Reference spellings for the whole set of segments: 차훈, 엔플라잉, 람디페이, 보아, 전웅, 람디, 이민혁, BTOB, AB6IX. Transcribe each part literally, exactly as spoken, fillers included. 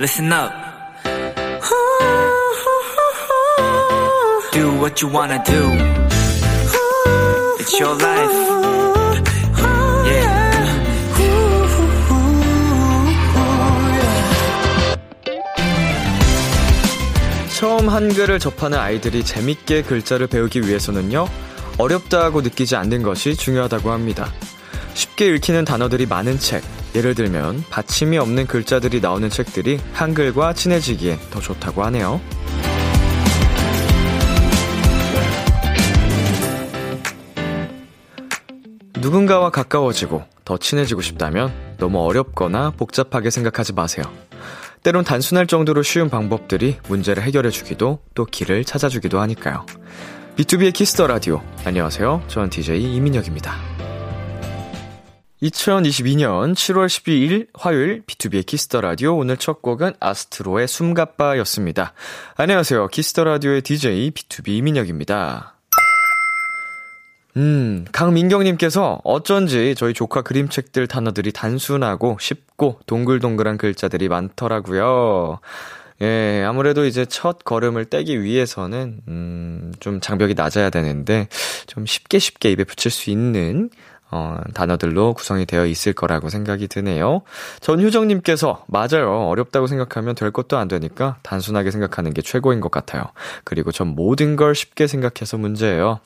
Listen up. Do what you wanna do. It's your life. Yeah. 처음 한글을 접하는 아이들이 재밌게 글자를 배우기 위해서는요, 어렵다고 느끼지 않는 것이 중요하다고 합니다. 쉽게 읽히는 단어들이 많은 책, 예를 들면 받침이 없는 글자들이 나오는 책들이 한글과 친해지기에 더 좋다고 하네요. 누군가와 가까워지고 더 친해지고 싶다면 너무 어렵거나 복잡하게 생각하지 마세요. 때론 단순할 정도로 쉬운 방법들이 문제를 해결해주기도 또 길을 찾아주기도 하니까요. 비투비의 키스더 라디오, 안녕하세요. 저는 디제이 이민혁입니다. 이천이십이 년 칠월 십이일 화요일 비투비의 키스더 라디오, 오늘 첫 곡은 아스트로의 숨가빠였습니다. 안녕하세요. 키스더 라디오의 디제이 비투비 이민혁입니다. 음, 강민경님께서 어쩐지 저희 조카 그림책들 단어들이 단순하고 쉽고 동글동글한 글자들이 많더라고요. 예, 아무래도 이제 첫 걸음을 떼기 위해서는 음, 좀 장벽이 낮아야 되는데 좀 쉽게 쉽게 입에 붙일 수 있는 어, 단어들로 구성이 되어 있을 거라고 생각이 드네요. 전효정님께서 맞아요. 어렵다고 생각하면 될 것도 안 되니까 단순하게 생각하는 게 최고인 것 같아요. 그리고 전 모든 걸 쉽게 생각해서 문제예요.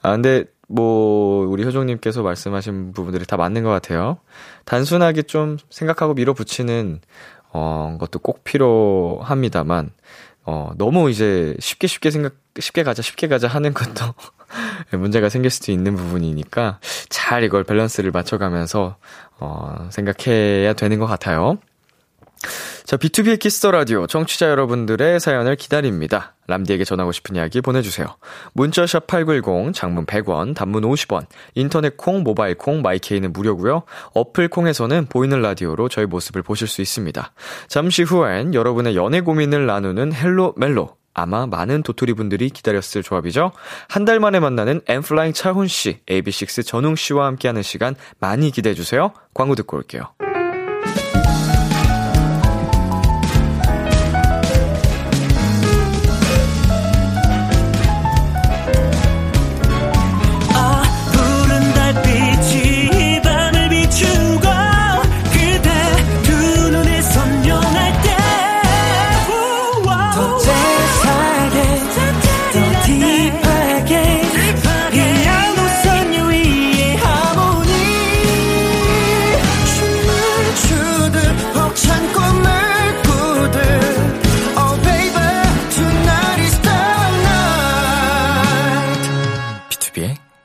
아, 근데 뭐 우리 효정님께서 말씀하신 부분들이 다 맞는 것 같아요. 단순하게 좀 생각하고 밀어붙이는 어, 것도 꼭 필요합니다만 어, 너무 이제 쉽게 쉽게 생각 쉽게 가자 쉽게 가자 하는 것도 문제가 생길 수도 있는 부분이니까 잘 이걸 밸런스를 맞춰가면서 어, 생각해야 되는 것 같아요. 자, 비투비의 키스더 라디오, 청취자 여러분들의 사연을 기다립니다. 람디에게 전하고 싶은 이야기 보내주세요. 문자샵 팔구일공, 장문 백 원, 단문 오십 원, 인터넷 콩, 모바일 콩, 마이케이는 무료고요. 어플 콩에서는 보이는 라디오로 저희 모습을 보실 수 있습니다. 잠시 후엔 여러분의 연애 고민을 나누는 헬로 멜로, 아마 많은 도토리분들이 기다렸을 조합이죠. 한 달 만에 만나는 엔플라잉 차훈 씨, 에이비식스 전웅 씨와 함께하는 시간 많이 기대해 주세요. 광고 듣고 올게요.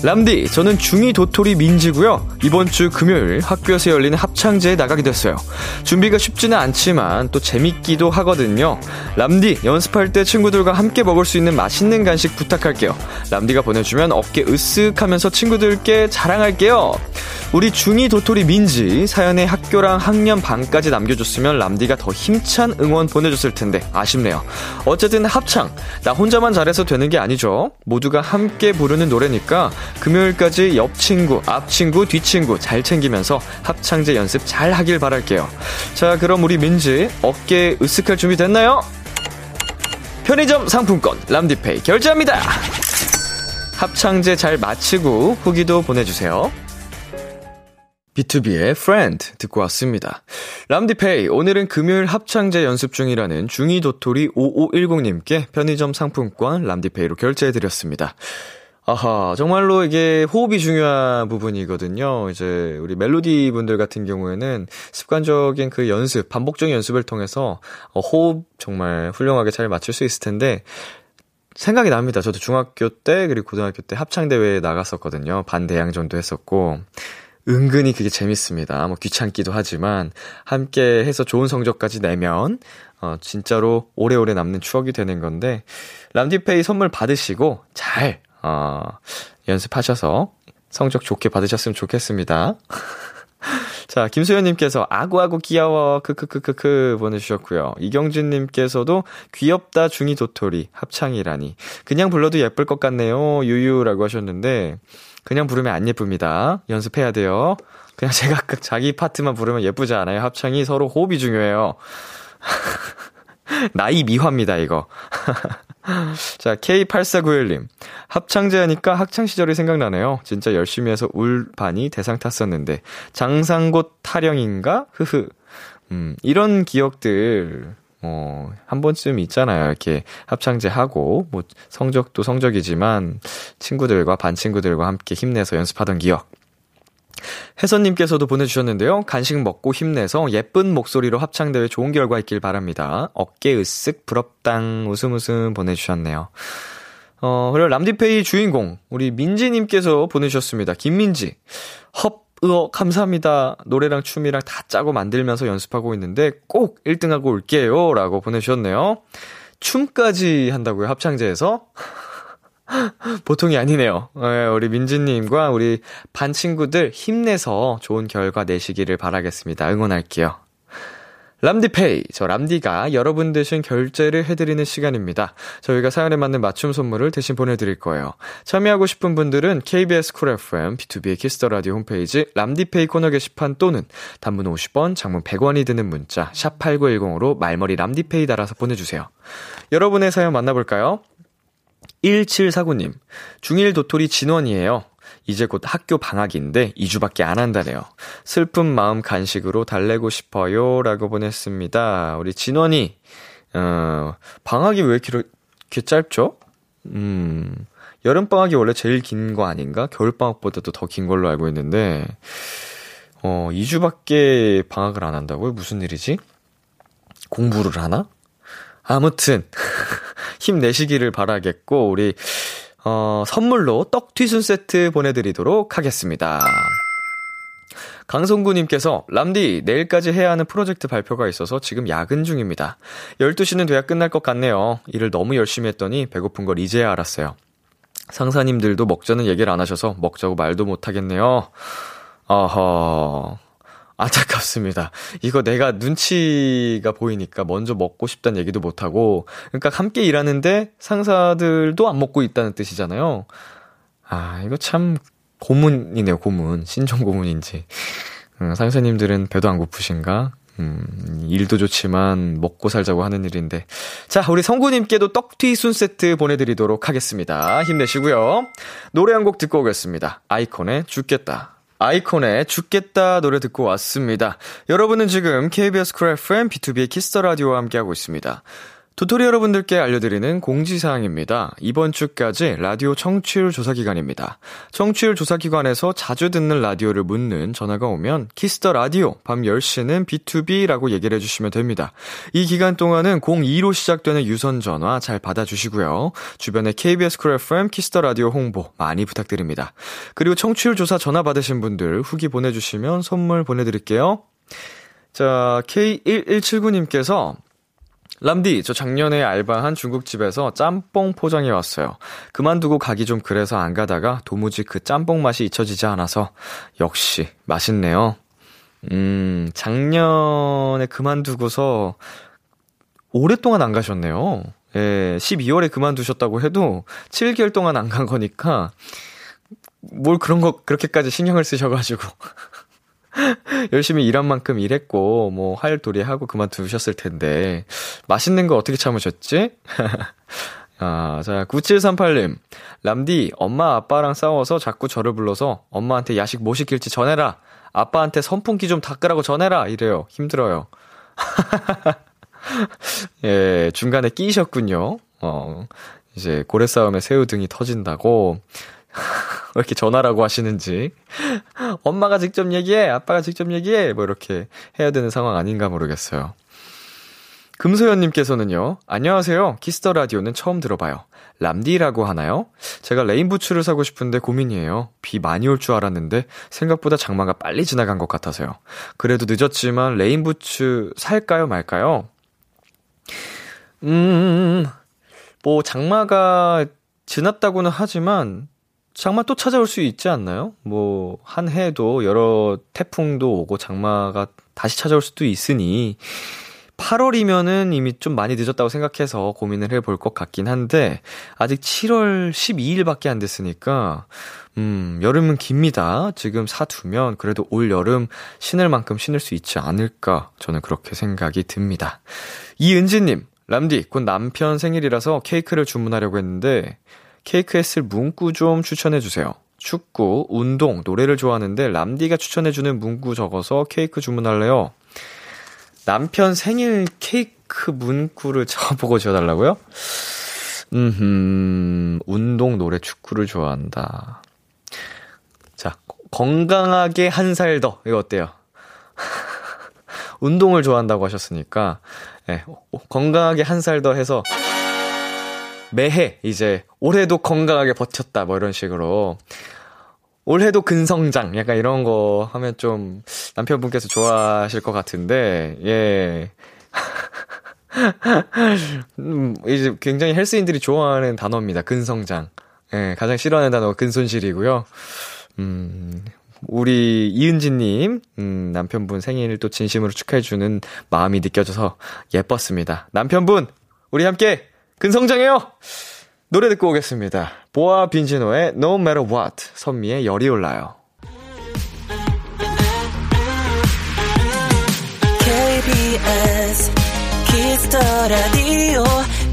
람디, 저는 중이 도토리 민지고요. 이번 주 금요일 학교에서 열리는 합창제에 나가게 됐어요. 준비가 쉽지는 않지만 또 재밌기도 하거든요. 람디, 연습할 때 친구들과 함께 먹을 수 있는 맛있는 간식 부탁할게요. 람디가 보내주면 어깨 으쓱하면서 친구들께 자랑할게요. 우리 중이 도토리 민지, 사연에 학교랑 학년 반까지 남겨줬으면 람디가 더 힘찬 응원 보내줬을 텐데 아쉽네요. 어쨌든 합창, 나 혼자만 잘해서 되는 게 아니죠. 모두가 함께 부르는 노래니까 금요일까지 옆 친구, 앞 친구, 뒤 친구 잘 챙기면서 합창제 연습 잘 하길 바랄게요. 자, 그럼 우리 민지 어깨 으쓱할 준비 됐나요? 편의점 상품권 람디페이 결제합니다. 합창제 잘 마치고 후기도 보내주세요. 비투비의 Friend 듣고 왔습니다. 람디페이, 오늘은 금요일 합창제 연습 중이라는 중이 도토리 오오일공님께 편의점 상품권 람디페이로 결제해드렸습니다. 아하, 정말로 이게 호흡이 중요한 부분이거든요. 이제 우리 멜로디 분들 같은 경우에는 습관적인 그 연습, 반복적인 연습을 통해서 호흡 정말 훌륭하게 잘 맞출 수 있을 텐데 생각이 납니다. 저도 중학교 때 그리고 고등학교 때 합창대회에 나갔었거든요. 반대항전도 했었고 은근히 그게 재밌습니다. 뭐 귀찮기도 하지만 함께 해서 좋은 성적까지 내면 어, 진짜로 오래오래 남는 추억이 되는 건데 람디페이 선물 받으시고 잘 어, 연습하셔서 성적 좋게 받으셨으면 좋겠습니다. 자, 김소연님께서 아구아구 귀여워 크크크크크 보내주셨고요. 이경진님께서도 귀엽다 중이 도토리 합창이라니 그냥 불러도 예쁠 것 같네요 유유라고 하셨는데 그냥 부르면 안 예쁩니다. 연습해야 돼요. 그냥 제가 자기 파트만 부르면 예쁘지 않아요. 합창이 서로 호흡이 중요해요. 나이 미화입니다 이거. 자, 케이 팔사구일 님 합창제 하니까 학창시절이 생각나네요. 진짜 열심히 해서 울반이 대상 탔었는데 장상곧 타령인가? 흐흐. 음, 이런 기억들 어, 한 번쯤 있잖아요. 이렇게 합창제 하고 뭐 성적도 성적이지만 친구들과 반 친구들과 함께 힘내서 연습하던 기억. 혜선님께서도 보내주셨는데요. 간식 먹고 힘내서 예쁜 목소리로 합창대회 좋은 결과 있길 바랍니다. 어깨 으쓱 부럽당 웃음 웃음 보내주셨네요. 어, 그리고 람디페이 주인공 우리 민지님께서 보내주셨습니다. 김민지 헙 으어 감사합니다. 노래랑 춤이랑 다 짜고 만들면서 연습하고 있는데 꼭 일 등 하고 올게요 라고 보내주셨네요. 춤까지 한다고요? 합창제에서? 보통이 아니네요. 네, 우리 민지님과 우리 반 친구들 힘내서 좋은 결과 내시기를 바라겠습니다. 응원할게요. 람디페이, 저 람디가 여러분 대신 결제를 해드리는 시간입니다. 저희가 사연에 맞는 맞춤 선물을 대신 보내드릴 거예요. 참여하고 싶은 분들은 케이비에스 쿨 에프엠, 비투비의 키스더라디오 홈페이지 람디페이 코너 게시판 또는 단문 오십 원, 장문 백 원이 드는 문자 샵팔구일공으로 말머리 람디페이 달아서 보내주세요. 여러분의 사연 만나볼까요? 일칠사구 님, 중일 도토리 진원이에요. 이제 곧 학교 방학인데 이 주밖에 안 한다네요. 슬픈 마음 간식으로 달래고 싶어요 라고 보냈습니다. 우리 진원이 어, 방학이 왜 이렇게, 이렇게 짧죠? 음, 여름방학이 원래 제일 긴 거 아닌가? 겨울방학보다도 더 긴 걸로 알고 있는데 어, 이 주밖에 방학을 안 한다고요? 무슨 일이지? 공부를 하나? 아무튼 힘내시기를 바라겠고 우리 어, 선물로 떡튀순 세트 보내드리도록 하겠습니다. 강성구님께서 람디 내일까지 해야 하는 프로젝트 발표가 있어서 지금 야근 중입니다. 열두 시는 돼야 끝날 것 같네요. 일을 너무 열심히 했더니 배고픈 걸 이제야 알았어요. 상사님들도 먹자는 얘기를 안 하셔서 먹자고 말도 못하겠네요. 어허... 안타깝습니다. 이거 내가 눈치가 보이니까 먼저 먹고 싶다는 얘기도 못하고 그러니까 함께 일하는데 상사들도 안 먹고 있다는 뜻이잖아요. 아, 이거 참 고문이네요. 고문. 신종 고문인지. 음, 상사님들은 배도 안 고프신가? 음, 일도 좋지만 먹고 살자고 하는 일인데. 자, 우리 성구님께도 떡튀순 세트 보내드리도록 하겠습니다. 힘내시고요. 노래 한 곡 듣고 오겠습니다. 아이콘의 죽겠다. 아이콘의 죽겠다 노래 듣고 왔습니다. 여러분은 지금 케이비에스 쿨 에프엠 비투비의 키스더라디오와 함께하고 있습니다. 도토리 여러분들께 알려드리는 공지사항입니다. 이번 주까지 라디오 청취율 조사기간입니다. 청취율 조사기관에서 자주 듣는 라디오를 묻는 전화가 오면 키스더라디오 밤 열 시는 비투비라고 얘기를 해주시면 됩니다. 이 기간 동안은 공이로 시작되는 유선전화 잘 받아주시고요. 주변에 케이비에스 쿨 에프엠 키스더라디오 홍보 많이 부탁드립니다. 그리고 청취율 조사 전화 받으신 분들 후기 보내주시면 선물 보내드릴게요. 자, 케이 일일칠구 님께서 람디, 저 작년에 알바한 중국집에서 짬뽕 포장해 왔어요. 그만두고 가기 좀 그래서 안 가다가 도무지 그 짬뽕 맛이 잊혀지지 않아서 역시 맛있네요. 음, 작년에 그만두고서 오랫동안 안 가셨네요. 예, 십이월에 그만두셨다고 해도 칠 개월 동안 안 간 거니까 뭘 그런 거 그렇게까지 신경을 쓰셔가지고 열심히 일한 만큼 일했고 뭐 할 도리 하고 그만두셨을 텐데 맛있는 거 어떻게 참으셨지? 아, 자, 구칠삼팔 님 람디 엄마 아빠랑 싸워서 자꾸 저를 불러서 엄마한테 야식 뭐 시킬지 전해라 아빠한테 선풍기 좀 닦으라고 전해라 이래요. 힘들어요. 예, 중간에 끼셨군요. 어, 이제 고래 싸움에 새우등이 터진다고 왜 이렇게 전화라고 하시는지 엄마가 직접 얘기해 아빠가 직접 얘기해 뭐 이렇게 해야 되는 상황 아닌가 모르겠어요. 금소연님께서는요, 안녕하세요. 키스더라디오는 처음 들어봐요. 람디라고 하나요? 제가 레인부츠를 사고 싶은데 고민이에요. 비 많이 올 줄 알았는데 생각보다 장마가 빨리 지나간 것 같아서요. 그래도 늦었지만 레인부츠 살까요 말까요? 음, 뭐 장마가 지났다고는 하지만 장마 또 찾아올 수 있지 않나요? 뭐 한 해에도 여러 태풍도 오고 장마가 다시 찾아올 수도 있으니 팔월이면은 이미 좀 많이 늦었다고 생각해서 고민을 해볼 것 같긴 한데, 아직 칠월 십이일밖에 안 됐으니까, 음, 여름은 깁니다. 지금 사두면 그래도 올 여름 신을 만큼 신을 수 있지 않을까. 저는 그렇게 생각이 듭니다. 이은지님, 람디, 곧 남편 생일이라서 케이크를 주문하려고 했는데, 케이크에 쓸 문구 좀 추천해주세요. 축구, 운동, 노래를 좋아하는데, 람디가 추천해주는 문구 적어서 케이크 주문할래요. 남편 생일 케이크 문구를 적어보고 지어달라고요? 음, 운동, 노래, 축구를 좋아한다. 자, 건강하게 한 살 더. 이거 어때요? 운동을 좋아한다고 하셨으니까, 네, 건강하게 한 살 더 해서, 매해, 이제, 올해도 건강하게 버텼다. 뭐 이런 식으로. 올해도 근성장 약간 이런 거 하면 좀 남편분께서 좋아하실 것 같은데, 예. 음, 이제 굉장히 헬스인들이 좋아하는 단어입니다. 근성장. 예, 가장 싫어하는 단어가 근손실이고요. 음, 우리 이은지님, 음, 남편분 생일을 또 진심으로 축하해주는 마음이 느껴져서 예뻤습니다. 남편분, 우리 함께 근성장해요! 노래 듣고 오겠습니다. 보아 빈지노의 No Matter What, 선미의 열이 올라요. 케이비에스 Kiss the Radio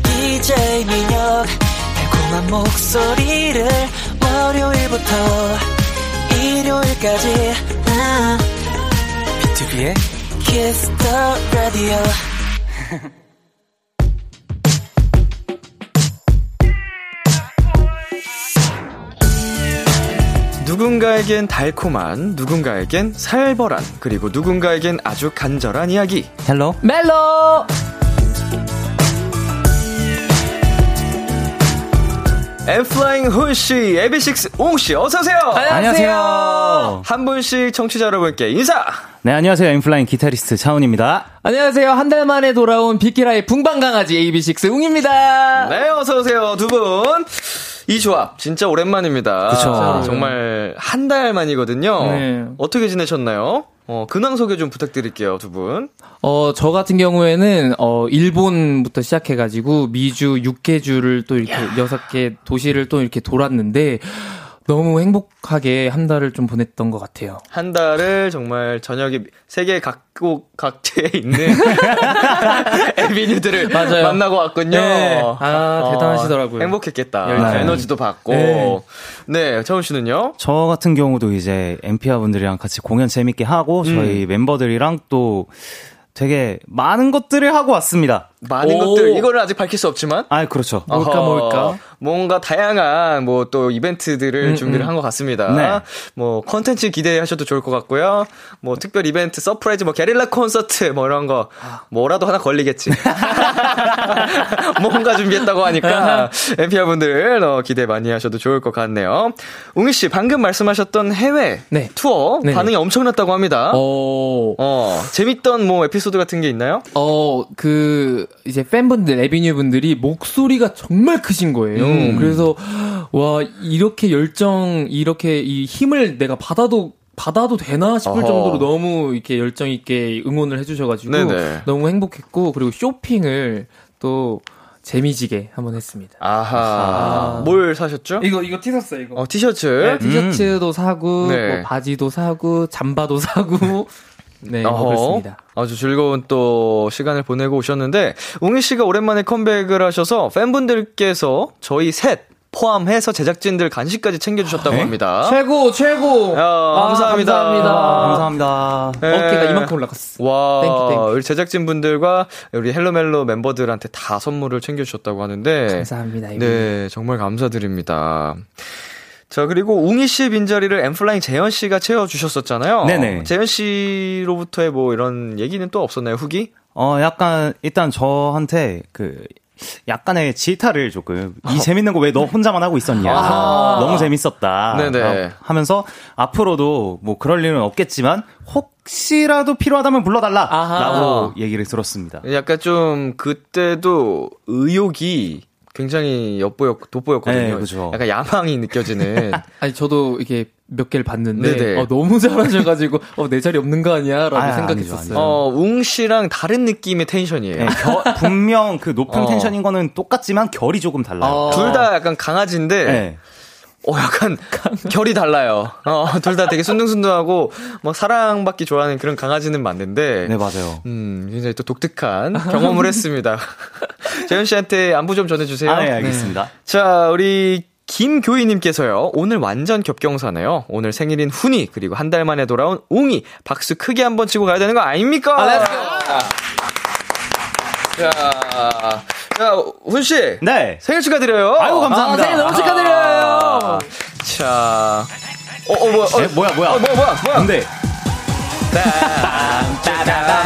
디제이 민혁 달콤한 목소리를 월요일부터 일요일까지 비투비의 Kiss the Radio. 누군가에겐 달콤한, 누군가에겐 살벌한, 그리고 누군가에겐 아주 간절한 이야기. 헬로 멜로 엔플라잉 훈씨, 에이비식스 옹씨, 어서오세요. 안녕하세요. 한 분씩 청취자 여러분께 인사. 네, 안녕하세요. 엔플라잉 기타리스트 차훈입니다. 안녕하세요. 한 달 만에 돌아온 빅키라의 붕방강아지 에이비식스 웅입니다. 네, 어서오세요, 두 분. 이 조합 진짜 오랜만입니다. 그쵸. 정말 한 달 만이거든요. 네. 어떻게 지내셨나요? 어, 근황 소개 좀 부탁드릴게요, 두 분. 어, 저 같은 경우에는 어, 일본부터 시작해가지고 미주 여섯 개 주를 또 이렇게 야. 여섯 개 도시를 또 이렇게 돌았는데 너무 행복하게 한 달을 좀 보냈던 것 같아요. 한 달을 정말 저녁에 세계 각국 각지에 있는 에비뉴들을 만나고 왔군요. 네. 아, 어, 대단하시더라고요. 행복했겠다. 네. 에너지도 받고. 네. 네, 차훈 씨는요? 저 같은 경우도 이제 엠피아 분들이랑 같이 공연 재밌게 하고 저희 음. 멤버들이랑 또 되게 많은 것들을 하고 왔습니다. 많은 오. 것들, 이거를 아직 밝힐 수 없지만. 아, 그렇죠. 뭘까, 뭘까. 뭔가 다양한, 뭐, 또, 이벤트들을 음, 준비를 음. 한 것 같습니다. 네. 뭐, 컨텐츠 기대하셔도 좋을 것 같고요. 뭐, 특별 이벤트, 서프라이즈, 뭐, 게릴라 콘서트, 뭐, 이런 거. 뭐라도 하나 걸리겠지. 뭔가 준비했다고 하니까, 엠피아 분들, 어, 기대 많이 하셔도 좋을 것 같네요. 웅희씨, 방금 말씀하셨던 해외 네. 투어, 네네. 반응이 엄청났다고 합니다. 오. 어, 재밌던 뭐, 에피소드 같은 게 있나요? 어, 그, 이제 팬분들, 에비뉴 분들이 목소리가 정말 크신 거예요. 음. 그래서 와, 이렇게 열정, 이렇게 이 힘을 내가 받아도 받아도 되나 싶을 어허. 정도로 너무 이렇게 열정 있게 응원을 해주셔가지고 네네. 너무 행복했고, 그리고 쇼핑을 또 재미지게 한번 했습니다. 아하. 아. 뭘 사셨죠? 이거 이거 티셔츠 이거. 어, 티셔츠. 네, 티셔츠도 음. 사고, 네. 뭐 바지도 사고, 잠바도 사고. 네, 그렇습니다. 아주 즐거운 또 시간을 보내고 오셨는데, 웅희 씨가 오랜만에 컴백을 하셔서 팬분들께서 저희 셋 포함해서 제작진들 간식까지 챙겨주셨다고 아, 합니다. 최고, 최고. 아, 감사합니다. 아, 감사합니다. 감사합니다. 네. 어깨가 이만큼 올라갔어. 와, 땡큐, 땡큐. 우리 제작진분들과 우리 헬로멜로 멤버들한테 다 선물을 챙겨주셨다고 하는데 감사합니다. 이분은. 네, 정말 감사드립니다. 자, 그리고 웅이 씨 빈자리를 엠플라잉 재현 씨가 채워주셨었잖아요. 네네. 재현 씨로부터의 뭐 이런 얘기는 또 없었나요, 후기? 어, 약간, 일단 저한테 그, 약간의 질타를 조금, 어. 이 재밌는 거 왜 너 혼자만 하고 있었냐. 아. 너무 재밌었다. 네네. 하면서 앞으로도 뭐 그럴 일은 없겠지만, 혹시라도 필요하다면 불러달라. 아하. 라고 얘기를 들었습니다. 약간 좀, 그때도 의욕이, 굉장히 엿보였, 돋보였거든요. 네, 그렇죠. 약간 야망이 느껴지는. 아니, 저도 이게 몇 개를 봤는데 어, 너무 잘하셔가지고 어, 내 자리 없는 거 아니야? 라고 아, 생각했었어요. 아니죠, 아니죠. 어, 웅 씨랑 다른 느낌의 텐션이에요. 네, 겨, 분명 그 높은 어. 텐션인 거는 똑같지만 결이 조금 달라요. 어. 둘 다 약간 강아지인데 네. 어, 약간 결이 달라요. 어, 둘 다 되게 순둥순둥하고 막 사랑받기 좋아하는 그런 강아지는 맞는데 네, 맞아요. 음, 굉장히 또 독특한 경험을 했습니다. 재현 씨한테 안부 좀 전해주세요. 아, 네, 알겠습니다. 네. 자, 우리 김교희님께서요. 오늘 완전 겹경사네요. 오늘 생일인 훈이 그리고 한 달 만에 돌아온 웅이 박수 크게 한번 치고 가야 되는 거 아닙니까? 아, 렛츠고! 자, 자, 훈 씨. 네. 생일 축하드려요. 아이고, 감사합니다. 아, 생일 너무 축하드려요. 아, 자, 어, 어, 뭐야, 어, 네, 뭐야, 뭐야, 어, 뭐야, 뭐야, 뭐야. 근데.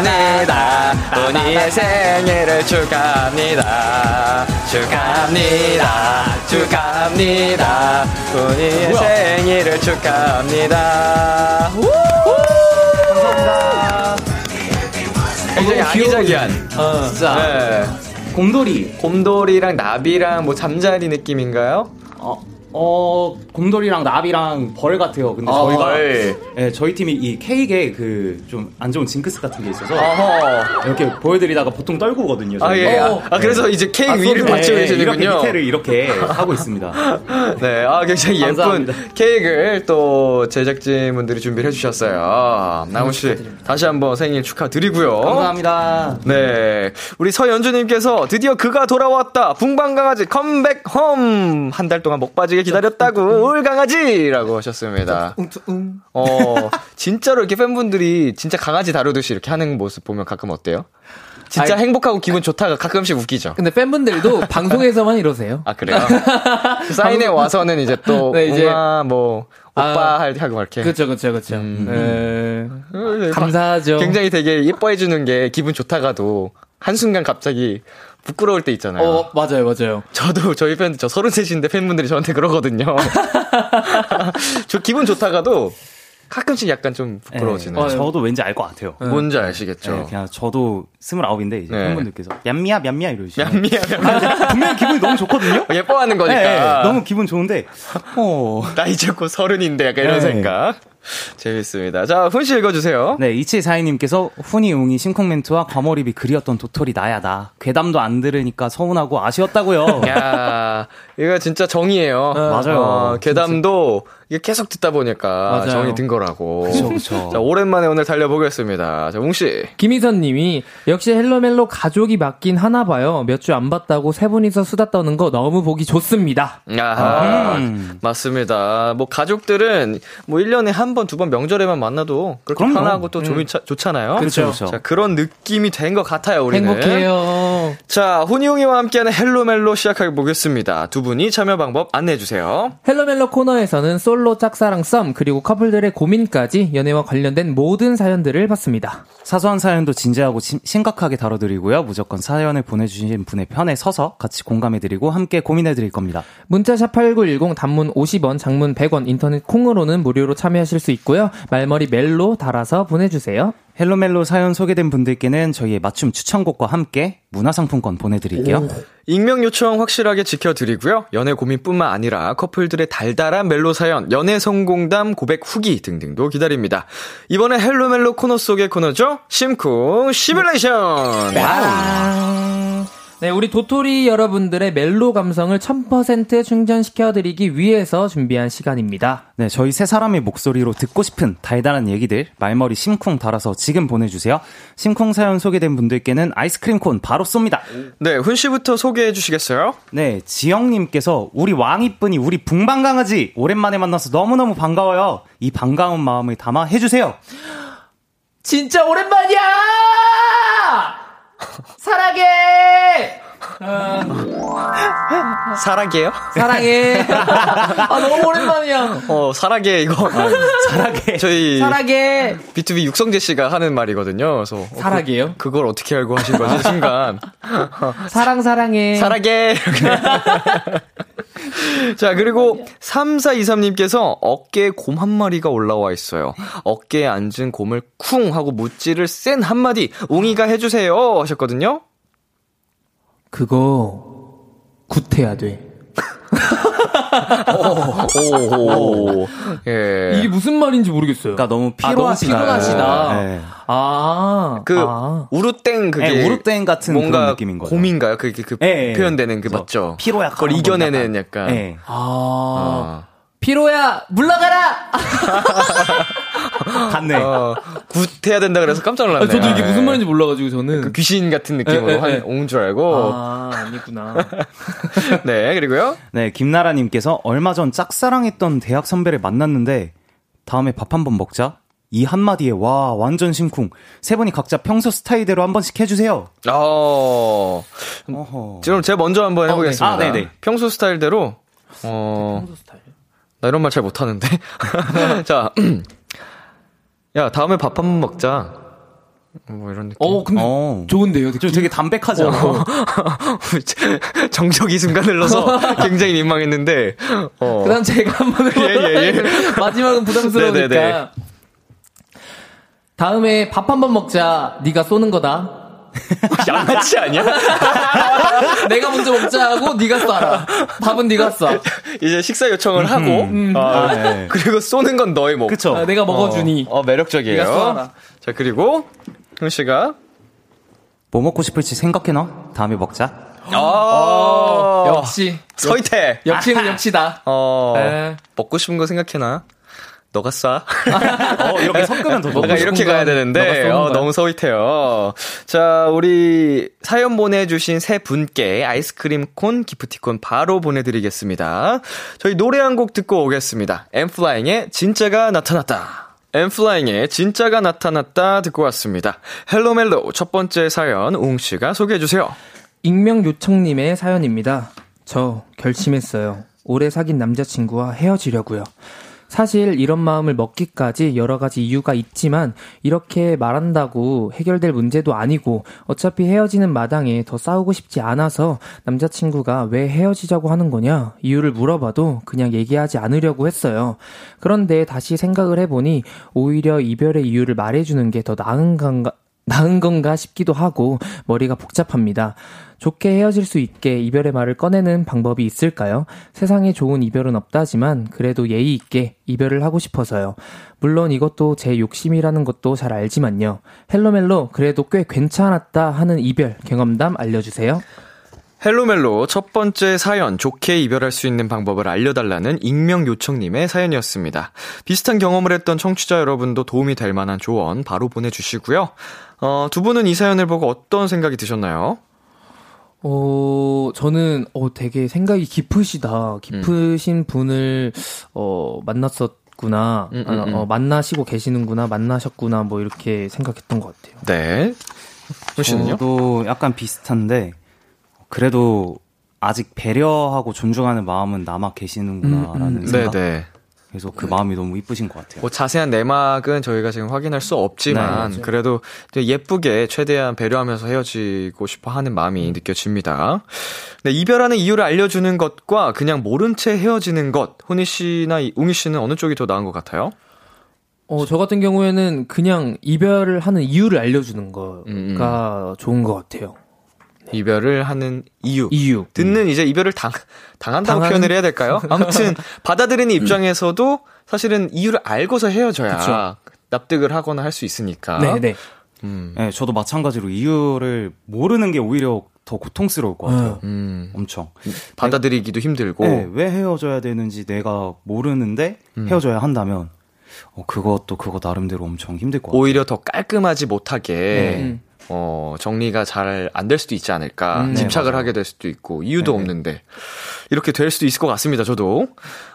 축하합니다. 본인의 생일을 축하합니다. 축하합니다. 축하합니다. 본인의 생일을 축하합니다. 감사합니다. 굉장히 아기자기한. 어, 진짜. 네. 곰돌이. 곰돌이랑 나비랑 뭐 잠자리 느낌인가요? 어. 어, 곰돌이랑 나비랑 벌 같아요. 근데 아, 저희가 벌. 네, 저희 팀이 이 케이크에 그 좀 안 좋은 징크스 같은 게 있어서 아하. 이렇게 보여드리다가 보통 떨구거든요. 저희가. 아, 예. 어. 아, 그래서 네. 이제 케이크 아, 위를 받치고 계시는군요. 이렇게 밑에를 이렇게 하고 있습니다. 네, 아, 굉장히 예쁜 감사합니다. 케이크를 또 제작진분들이 준비를 해주셨어요. 나훈 씨, 다시 한번 생일 축하드리고요. 감사합니다. 네, 우리 서연주님께서 드디어 그가 돌아왔다. 붕방강아지 컴백 홈. 한 달 동안 목바지 기다렸다고 울 강아지라고 하셨습니다. 어, 진짜로 이렇게 팬분들이 진짜 강아지 다루듯이 이렇게 하는 모습 보면 가끔 어때요? 진짜 아니, 행복하고 기분 좋다가 가끔씩 웃기죠. 근데 팬분들도 방송에서만 이러세요. 아, 그래요? 사인에 와서는 이제 또 네, 이제 엄마 뭐 오빠 아, 하고 이렇게. 그렇죠, 그렇죠, 그렇죠. 음. 네. 네. 감사하죠. 굉장히 되게 예뻐해 주는 게 기분 좋다가도 한 순간 갑자기. 부끄러울 때 있잖아요. 어, 맞아요, 맞아요. 저도 저희 팬, 저 서른셋인데 팬분들이 저한테 그러거든요. 저 기분 좋다가도 가끔씩 약간 좀 부끄러워지는. 네, 저도 왠지 알 것 같아요. 네. 뭔지 아시겠죠? 네, 그냥 저도 스물아홉인데 이제 네. 팬분들께서 얌미야, 얌미야 이러시죠. 얌미야, 얌미야. 분명히 기분이 너무 좋거든요? 예뻐하는 거니까. 네, 네. 너무 기분 좋은데, 어. 나이 적고 서른인데 약간 이런 네. 생각. 재밌습니다. 자, 훈씨 읽어주세요. 네, 이칠사이님께서 훈이 웅이 심쿵멘트와 과몰입이 그리웠던 도토리 나야다. 괴담도 안 들으니까 서운하고 아쉬웠다고요. 야, 이거 진짜 정이에요. 네, 맞아요. 어, 괴담도 이게 계속 듣다 보니까 맞아요. 정이 든 거라고. 그렇죠, 그렇죠. 자, 오랜만에 오늘 달려보겠습니다. 자, 웅씨. 김희선님이 역시 헬로멜로 가족이 맞긴 하나 봐요. 몇 주 안 봤다고 세 분이서 수다 떠는 거 너무 보기 좋습니다. 아, 음. 맞습니다. 뭐 가족들은 뭐 일 년에 한 한 번, 두 번 명절에만 만나도 그렇게 그럼요. 편하고 또 음. 좋잖아요. 그렇죠. 그렇죠. 자, 그런 느낌이 된 것 같아요, 우리는. 행복해요. 자, 훈이웅이와 함께하는 헬로멜로 시작해 보겠습니다. 두 분이 참여 방법 안내해주세요. 헬로멜로 코너에서는 솔로 짝사랑 썸, 그리고 커플들의 고민까지 연애와 관련된 모든 사연들을 받습니다. 사소한 사연도 진지하고 심, 심각하게 다뤄드리고요. 무조건 사연을 보내주신 분의 편에 서서 같이 공감해드리고 함께 고민해드릴 겁니다. 문자샵 팔구일공, 단문 오십 원, 장문 백 원, 인터넷 콩으로는 무료로 참여하실 수 있고요. 말머리 멜로 달아서 보내주세요. 헬로멜로 사연 소개된 분들께는 저희의 맞춤 추천곡과 함께 문화상품권 보내드릴게요. 오. 익명 요청 확실하게 지켜드리고요. 연애 고민뿐만 아니라 커플들의 달달한 멜로 사연, 연애 성공담, 고백 후기 등등도 기다립니다. 이번에 헬로멜로 코너 속의 코너죠. 심쿵 시뮬레이션. 와우. 네, 우리 도토리 여러분들의 멜로 감성을 천 퍼센트 충전시켜드리기 위해서 준비한 시간입니다. 네, 저희 세 사람의 목소리로 듣고 싶은 달달한 얘기들 말머리 심쿵 달아서 지금 보내주세요. 심쿵 사연 소개된 분들께는 아이스크림 콘 바로 쏩니다. 네, 훈 씨부터 소개해 주시겠어요? 네, 지영님께서 우리 왕이뿐이 우리 붕방강아지 오랜만에 만나서 너무너무 반가워요. 이 반가운 마음을 담아 해주세요. 진짜 오랜만이야! 사랑해! 아... 사랑해요? 사랑해. 아, 너무 오랜만이야. 어, 사랑해, 이거. 아, 사랑해. 저희. 사랑해. 비투비 육성재 씨가 하는 말이거든요. 그래서. 사랑해요? 어, 그, 그걸 어떻게 알고 하신 거지, 순간. 사랑, 사랑해. 사랑해. 자, 그리고 삼사이삼님께서 어깨에 곰 한 마리가 올라와 있어요. 어깨에 앉은 곰을 쿵 하고 무찌를 센 한마디 웅이가 해주세요 하셨거든요. 그거 굿해야 돼. 오, 오, 오. 예. 이게 무슨 말인지 모르겠어요. 그러니까 너무 피로하시다. 아, 너무 피로하시다. 예. 아, 그 아. 우루땡 그게 예, 우루땡 같은 뭔가 느낌인 거죠. 곰인가요? 그게 그, 그 예, 예. 표현되는 그 맞죠. 피로약 그걸 이겨내는 약간. 약간. 예. 아. 아. 피로야 물러가라. 갔네. 어, 굿해야 된다 그래서 깜짝 놀랐네. 아니, 저도 이게 무슨 말인지 몰라가지고 저는 그 귀신 같은 느낌으로 에, 에, 한 온 줄 알고. 아 아니구나. 네 그리고요. 네 김나라님께서 얼마 전 짝사랑했던 대학 선배를 만났는데 다음에 밥 한번 먹자. 이 한마디에 와 완전 심쿵. 세 분이 각자 평소 스타일대로 한 번씩 해주세요. 어. 어허. 지금 제가 먼저 한번 해보겠습니다. 어, 네. 아 네네. 평소 스타일대로. 어. 평소 스타일. 나 이런 말 잘 못하는데. 자, 야 다음에 밥 한번 먹자. 뭐 이런 느낌. 어, 근데 어. 좋은데요. 되게, 되게 담백하지 않아? 정적이 순간 흘러서 굉장히 민망했는데. 어. 그다음 제가 한번 해볼게요. 예, 예, 예. 마지막은 부담스러우니까. 네네네. 다음에 밥 한번 먹자. 네가 쏘는 거다. 양아치 아니야? 내가 먼저 먹자 하고 네가 쏴라. 밥은 네가 쏴. 이제 식사 요청을 하고 음. 아, 네. 그리고 쏘는 건 너의 목. 그쵸. 아, 내가 먹어주니. 어, 어 매력적이에요. 네가 쏴라. 자 그리고 흥 씨가 뭐 먹고 싶을지 생각해놔. 다음에 먹자. 어, 어, 역시 서이태. 역시는 역시다. 어 에. 먹고 싶은 거 생각해놔. 너가 쏴. 어, 이렇게 섞으면 더 좋아. 이렇게 가야 되는데, 어, 너무 서윗해요. 자, 우리 사연 보내주신 세 분께 아이스크림 콘 기프티콘 바로 보내드리겠습니다. 저희 노래 한 곡 듣고 오겠습니다. 엔플라잉의 진짜가 나타났다. 엔플라잉의 진짜가 나타났다 듣고 왔습니다. 헬로멜로 첫 번째 사연, 우웅씨가 소개해주세요. 익명 요청님의 사연입니다. 저 결심했어요. 오래 사귄 남자친구와 헤어지려고요. 사실 이런 마음을 먹기까지 여러 가지 이유가 있지만 이렇게 말한다고 해결될 문제도 아니고 어차피 헤어지는 마당에 더 싸우고 싶지 않아서 남자친구가 왜 헤어지자고 하는 거냐 이유를 물어봐도 그냥 얘기하지 않으려고 했어요. 그런데 다시 생각을 해보니 오히려 이별의 이유를 말해주는 게 더 나은 건가, 나은 건가 싶기도 하고 머리가 복잡합니다. 좋게 헤어질 수 있게 이별의 말을 꺼내는 방법이 있을까요? 세상에 좋은 이별은 없다지만 그래도 예의 있게 이별을 하고 싶어서요. 물론 이것도 제 욕심이라는 것도 잘 알지만요. 헬로멜로 그래도 꽤 괜찮았다 하는 이별 경험담 알려주세요. 헬로멜로 첫 번째 사연, 좋게 이별할 수 있는 방법을 알려달라는 익명 요청님의 사연이었습니다. 비슷한 경험을 했던 청취자 여러분도 도움이 될 만한 조언 바로 보내주시고요. 어, 두 분은 이 사연을 보고 어떤 생각이 드셨나요? 어, 저는, 어, 되게 생각이 깊으시다. 깊으신 음. 분을, 어, 만났었구나. 음, 음, 음. 어, 만나시고 계시는구나. 만나셨구나. 뭐, 이렇게 생각했던 것 같아요. 네. 혹시는요? 저도 약간 비슷한데, 그래도 아직 배려하고 존중하는 마음은 남아 계시는구나라는 음, 음. 생각. 네네. 그래서 그 마음이 너무 이쁘신 것 같아요. 뭐 자세한 내막은 저희가 지금 확인할 수 없지만 네, 그래도 예쁘게 최대한 배려하면서 헤어지고 싶어하는 마음이 느껴집니다. 네, 이별하는 이유를 알려주는 것과 그냥 모른 채 헤어지는 것, 혼희 씨나 웅희 씨는 어느 쪽이 더 나은 것 같아요? 어, 저 같은 경우에는 그냥 이별을 하는 이유를 알려주는 거가 음. 좋은 것 같아요. 이별을 하는 이유. 이유. 듣는 음. 이제 이별을 당, 당한다고 당하는... 표현을 해야 될까요? 아무튼, 받아들이는 입장에서도 사실은 이유를 알고서 헤어져야 그쵸. 납득을 하거나 할 수 있으니까. 네네. 음. 네, 저도 마찬가지로 이유를 모르는 게 오히려 더 고통스러울 것 같아요. 음. 엄청. 받아들이기도 힘들고. 네, 왜 헤어져야 되는지 내가 모르는데 음. 헤어져야 한다면, 어, 그것도 그거 나름대로 엄청 힘들 것 같아요. 오히려 더 깔끔하지 못하게. 네. 음. 어, 정리가 잘 안 될 수도 있지 않을까. 음, 집착을 네, 하게 될 수도 있고, 이유도 네네. 없는데. 이렇게 될 수도 있을 것 같습니다, 저도.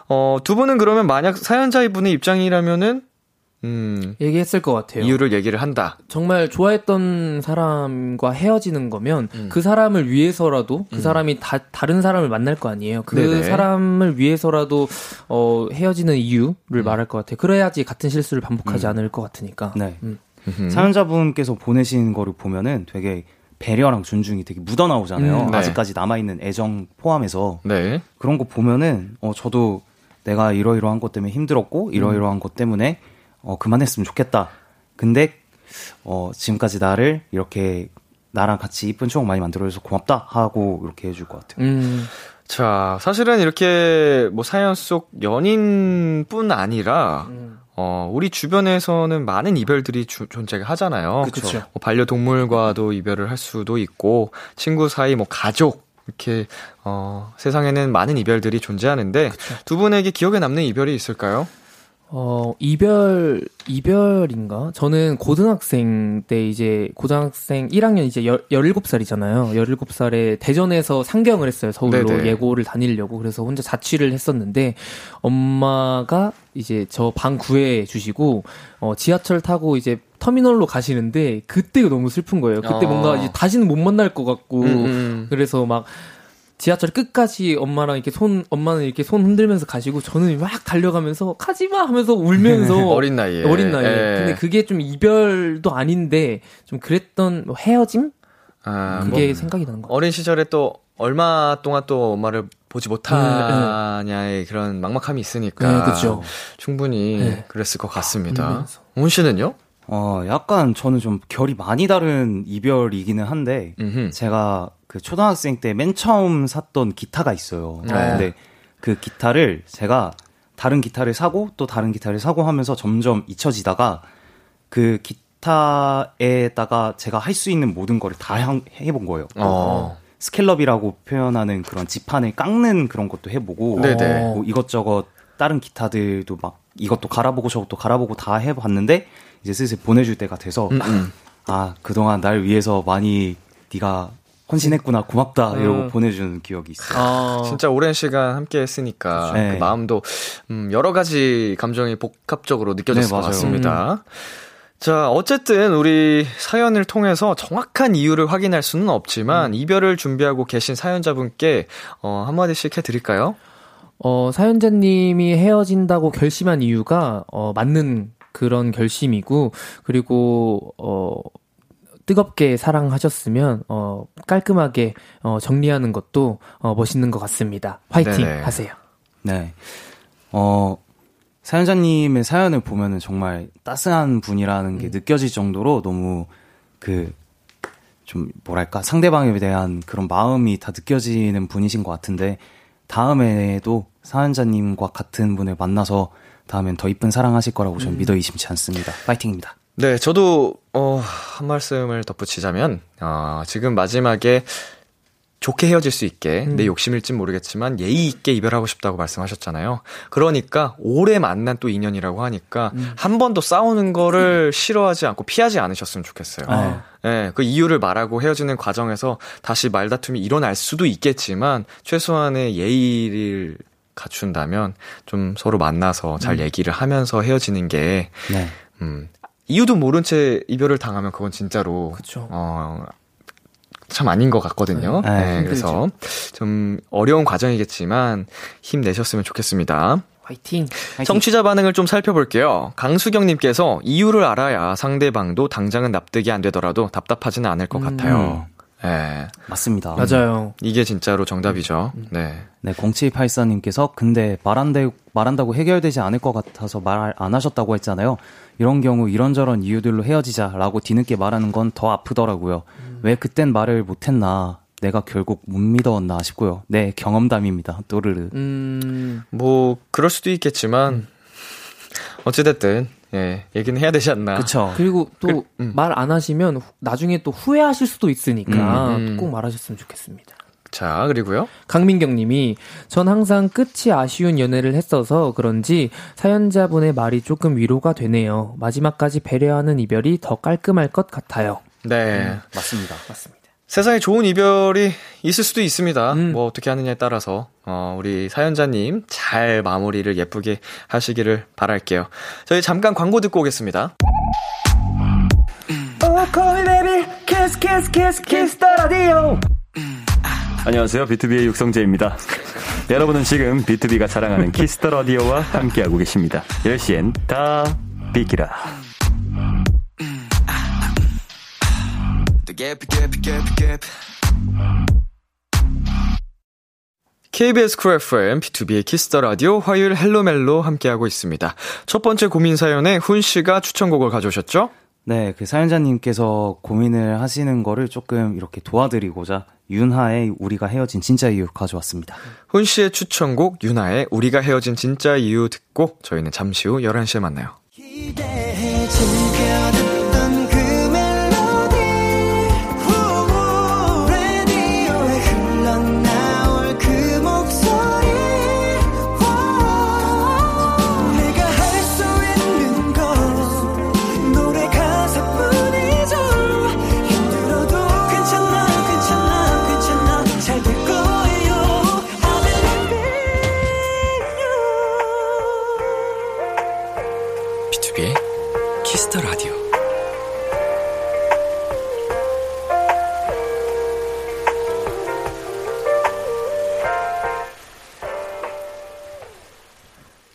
어, 두 분은 그러면 만약 사연자분의 입장이라면은, 음. 얘기했을 것 같아요. 이유를 얘기를 한다. 정말 좋아했던 사람과 헤어지는 거면, 음. 그 사람을 위해서라도, 그 사람이 다, 다른 사람을 만날 거 아니에요. 그 네네. 사람을 위해서라도, 어, 헤어지는 이유를 음. 말할 것 같아요. 그래야지 같은 실수를 반복하지 음. 않을 것 같으니까. 네. 음. 사연자분께서 보내신 거를 보면은 되게 배려랑 존중이 되게 묻어나오잖아요. 음, 네. 아직까지 남아있는 애정 포함해서 네. 그런 거 보면은 어, 저도 내가 이러이러한 것 때문에 힘들었고 이러이러한 것 때문에 어, 그만했으면 좋겠다. 근데 어, 지금까지 나를 이렇게 나랑 같이 이쁜 추억 많이 만들어줘서 고맙다 하고 이렇게 해줄 것 같아요. 음. 자, 사실은 이렇게 뭐 사연 속 연인뿐 아니라 음. 어, 우리 주변에서는 많은 이별들이 주, 존재하잖아요. 그렇죠. 뭐 반려동물과도 이별을 할 수도 있고 친구 사이 뭐 가족 이렇게 어, 세상에는 많은 이별들이 존재하는데 그쵸. 두 분에게 기억에 남는 이별이 있을까요? 어, 이별, 이별인가? 저는 고등학생 때 이제, 고등학생 일 학년 이제 열, 열일곱 살이잖아요. 열일곱 살에 대전에서 상경을 했어요. 서울로 네네. 예고를 다니려고. 그래서 혼자 자취를 했었는데, 엄마가 이제 저 방 구해 주시고, 어, 지하철 타고 이제 터미널로 가시는데, 그때가 너무 슬픈 거예요. 그때 어. 뭔가 이제 다시는 못 만날 것 같고, 음음. 그래서 막, 지하철 끝까지 엄마랑 이렇게 손, 엄마는 이렇게 손 흔들면서 가시고, 저는 막 달려가면서, 가지마! 하면서 울면서. 어린 나이에. 어린 나이에. 에. 근데 그게 좀 이별도 아닌데, 좀 그랬던 뭐 헤어짐? 아, 그게 뭐, 생각이 나는 것 같아요. 어린 시절에 또, 얼마 동안 또 엄마를 보지 못하냐의 네. 그런 막막함이 있으니까. 네, 그렇죠. 충분히 네. 그랬을 것 같습니다. 문 씨는요? 어, 약간 저는 좀 결이 많이 다른 이별이기는 한데, 음흠. 제가, 그 초등학생 때 맨 처음 샀던 기타가 있어요. 네. 근데 그 기타를 제가 다른 기타를 사고 또 다른 기타를 사고 하면서 점점 잊혀지다가 그 기타에다가 제가 할 수 있는 모든 거를 다 해본 거예요. 어. 스캘럽이라고 표현하는 그런 지판을 깎는 그런 것도 해보고 뭐 이것저것 다른 기타들도 막 이것도 갈아보고 저것도 갈아보고 다 해봤는데 이제 슬슬 보내줄 때가 돼서 음, 음. 아, 그동안 날 위해서 많이 네가 헌신했구나, 고맙다, 음. 이러고 보내주는 기억이 있어요. 아. 진짜 오랜 시간 함께 했으니까, 네. 그 마음도, 음, 여러 가지 감정이 복합적으로 느껴졌을 네, 것 같습니다. 음. 자, 어쨌든 우리 사연을 통해서 정확한 이유를 확인할 수는 없지만, 음. 이별을 준비하고 계신 사연자분께, 어, 한마디씩 해드릴까요? 어, 사연자님이 헤어진다고 결심한 이유가, 어, 맞는 그런 결심이고, 그리고, 어, 뜨겁게 사랑하셨으면 어, 깔끔하게 어, 정리하는 것도 어, 멋있는 것 같습니다. 화이팅 네네. 하세요. 네, 어, 사연자님의 사연을 보면은 정말 따스한 분이라는 게 음. 느껴질 정도로 너무 그 좀 뭐랄까 상대방에 대한 그런 마음이 다 느껴지는 분이신 것 같은데 다음에도 사연자님과 같은 분을 만나서 다음엔 더 이쁜 사랑하실 거라고 저는 음. 믿어 의심치 않습니다. 화이팅입니다. 네, 저도, 어, 한 말씀을 덧붙이자면, 어, 지금 마지막에 좋게 헤어질 수 있게, 음. 내 욕심일진 모르겠지만, 예의 있게 이별하고 싶다고 말씀하셨잖아요. 그러니까, 오래 만난 또 인연이라고 하니까, 음. 한 번도 싸우는 거를 싫어하지 않고 피하지 않으셨으면 좋겠어요. 아. 네, 그 이유를 말하고 헤어지는 과정에서 다시 말다툼이 일어날 수도 있겠지만, 최소한의 예의를 갖춘다면, 좀 서로 만나서 잘 음. 얘기를 하면서 헤어지는 게, 네. 음, 이유도 모른 채 이별을 당하면 그건 진짜로 그쵸. 어, 참 아닌 것 같거든요. 네, 네, 그래서 좀 어려운 과정이겠지만 힘내셨으면 좋겠습니다. 화이팅! 화이팅. 청취자 반응을 좀 살펴볼게요. 강수경님께서 이유를 알아야 상대방도 당장은 납득이 안 되더라도 답답하지는 않을 것 음. 같아요. 네. 맞습니다. 맞아요. 이게 진짜로 정답이죠. 네. 네, 공칠팔사님께서 근데 말한대, 말한다고 해결되지 않을 것 같아서 말 안 하셨다고 했잖아요. 이런 경우 이런저런 이유들로 헤어지자라고 뒤늦게 말하는 건 더 아프더라고요. 음. 왜 그땐 말을 못했나. 내가 결국 못 믿었나 싶고요. 네, 경험담입니다. 또르르. 음, 뭐 그럴 수도 있겠지만 음. 어찌됐든 예, 얘기는 해야 되지 않나. 그쵸. 그리고 또 말 안 그, 음. 하시면 나중에 또 후회하실 수도 있으니까 음, 음. 꼭 말하셨으면 좋겠습니다. 자, 그리고요. 강민경 님이 전 항상 끝이 아쉬운 연애를 했어서 그런지 사연자분의 말이 조금 위로가 되네요. 마지막까지 배려하는 이별이 더 깔끔할 것 같아요. 네. 음, 맞습니다. 맞습니다. 세상에 좋은 이별이 있을 수도 있습니다. 음. 뭐 어떻게 하느냐에 따라서 어, 우리 사연자님 잘 마무리를 예쁘게 하시기를 바랄게요. 저희 잠깐 광고 듣고 오겠습니다. 키스 키스 키스 키스 더 라디오. 안녕하세요. 비투비의 육성재입니다. 여러분은 지금 비투비가 자랑하는 키스 더 라디오와 함께하고 계십니다. 열 시엔 다 비키라. 케이비에스 쿨 에프엠, 비투비의 키스 더 라디오 화요일 헬로멜로 함께하고 있습니다. 첫 번째 고민 사연에 훈 씨가 추천곡을 가져오셨죠? 네, 그 사연자님께서 고민을 하시는 거를 조금 이렇게 도와드리고자 윤하의 우리가 헤어진 진짜 이유 가져왔습니다. 훈 씨의 추천곡 윤하의 우리가 헤어진 진짜 이유 듣고 저희는 잠시 후 열한 시에 만나요.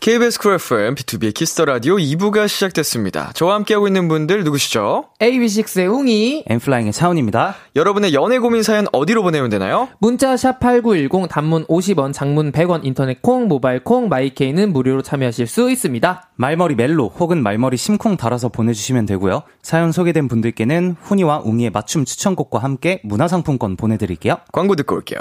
케이비에스 쿨 에프엠 비투비의 키스터라디오 이 부가 시작됐습니다. 저와 함께하고 있는 분들 누구시죠? 에이비식스의 웅이, 엔플라잉의 차훈입니다. 여러분의 연애 고민 사연 어디로 보내면 되나요? 문자 샵팔구일공, 단문 오십 원, 장문 백 원, 인터넷 콩, 모바일 콩, 마이케이는 무료로 참여하실 수 있습니다. 말머리 멜로 혹은 말머리 심쿵 달아서 보내주시면 되고요. 사연 소개된 분들께는 훈이와 웅이의 맞춤 추천곡과 함께 문화상품권 보내드릴게요. 광고 듣고 올게요.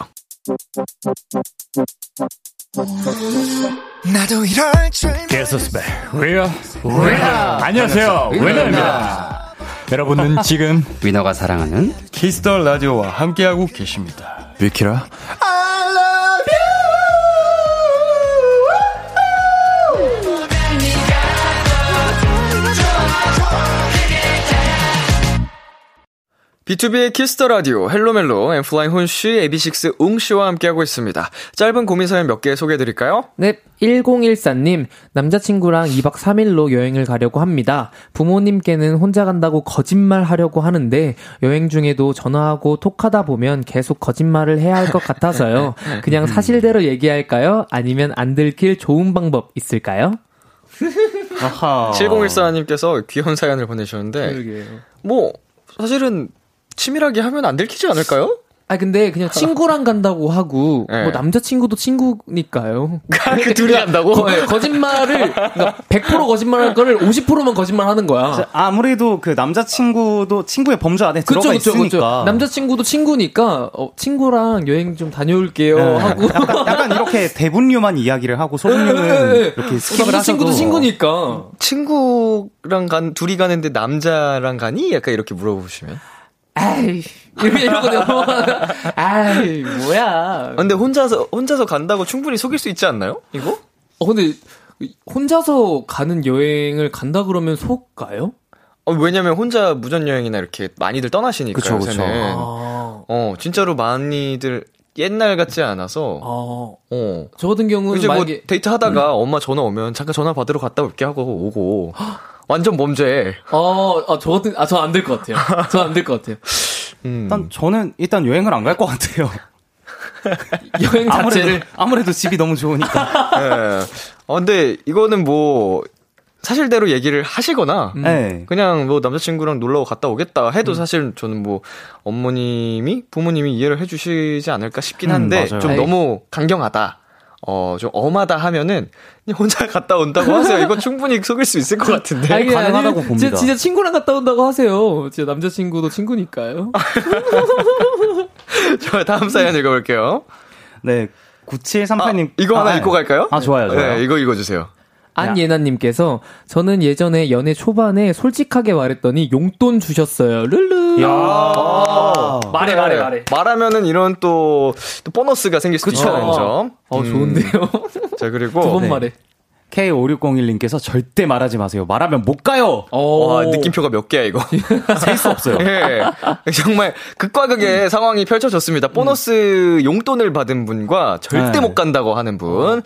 나도 이럴 줄 개소스베 위너 위너 안녕하세요, 위너입니다. 여러분은 지금 위너가 사랑하는 키스더 라디오와 함께하고 계십니다. 위키라 I love you. 비투비의 키스더라디오 헬로멜로 엔플라잉 혼씨 에이비식스 웅씨와 함께하고 있습니다. 짧은 고민사연 몇 개 소개해드릴까요? 네, 천십사님 남자친구랑 이박 삼일로 여행을 가려고 합니다. 부모님께는 혼자 간다고 거짓말하려고 하는데 여행 중에도 전화하고 톡하다 보면 계속 거짓말을 해야 할 것 같아서요. 그냥 사실대로 얘기할까요? 아니면 안 들킬 좋은 방법 있을까요? 아하. 칠공일사님께서 귀여운 사연을 보내주셨는데 그러게요. 뭐 사실은 치밀하게 하면 안 들키지 않을까요? 아 근데 그냥 친구랑 간다고 하고 네. 뭐 남자친구도 친구니까요. 그 둘이 간다고? 거, 거짓말을 그러니까 백 퍼센트 거짓말할 거를 오십 퍼센트만 거짓말하는 거야. 아무래도 그 남자친구도 친구의 범주 안에 그쵸, 들어가 그쵸, 있으니까. 그쵸. 남자친구도 친구니까 어, 친구랑 여행 좀 다녀올게요 네. 하고 약간, 약간 이렇게 대분류만 이야기를 하고 소분류는 네, 이렇게 네, 스킵을 하셔도 친구도 친구니까. 친구랑 간 둘이 가는데 남자랑 가니? 약간 이렇게 물어보시면. 아이, 이러거든요. 아이, 뭐야. 근데 혼자서, 혼자서 간다고 충분히 속일 수 있지 않나요? 이거? 어, 근데, 혼자서 가는 여행을 간다 그러면 속가요? 어, 왜냐면 혼자 무전여행이나 이렇게 많이들 떠나시니까. 그쵸, 그쵸. 아. 어, 진짜로 많이들 옛날 같지 않아서. 아. 어. 저 같은 경우는. 이제 뭐 만약에... 데이트 하다가 음. 엄마 전화 오면 잠깐 전화 받으러 갔다 올게 하고 오고. 완전 범죄. 어, 아, 저 같은, 아, 저 안 될 것 같아요. 저 안 될 것 같아요. 음. 일단, 저는 일단 여행을 안 갈 것 같아요. 여행 자체를. 아무래도, 아무래도 집이 너무 좋으니까. 예. 네. 어, 근데 이거는 뭐, 사실대로 얘기를 하시거나, 음. 그냥 뭐 남자친구랑 놀러 갔다 오겠다 해도 음. 사실 저는 뭐, 어머님이, 부모님이 이해를 해주시지 않을까 싶긴 한데, 음, 좀 에이. 너무 강경하다. 어, 좀 엄하다 하면은 혼자 갔다 온다고 하세요. 이거 충분히 속일 수 있을 것 같은데. 아니, 가능하다고 아니, 봅니다. 진짜, 진짜 친구랑 갔다 온다고 하세요. 진짜 남자친구도 친구니까요. 저 다음 사연 읽어볼게요. 네, 구칠삼팔님. 아, 이거 하나 아, 읽고 갈까요? 아, 좋아요, 좋아요. 네, 이거 읽어주세요. 안예나님께서 저는 예전에 연애 초반에 솔직하게 말했더니 용돈 주셨어요. 룰루. 야~ 말해 말해 말해. 말하면은 이런 또, 또 보너스가 생길 수 있다는 점. 어 좋은데요. 자 그리고 두 번 네. 말해. 케이 오육공일님께서 절대 말하지 마세요. 말하면 못 가요. 와, 느낌표가 몇 개야 이거. 셀 수 없어요. 예. 정말 극과 극의 음. 상황이 펼쳐졌습니다. 보너스 음. 용돈을 받은 분과 절대 네. 못 간다고 하는 분.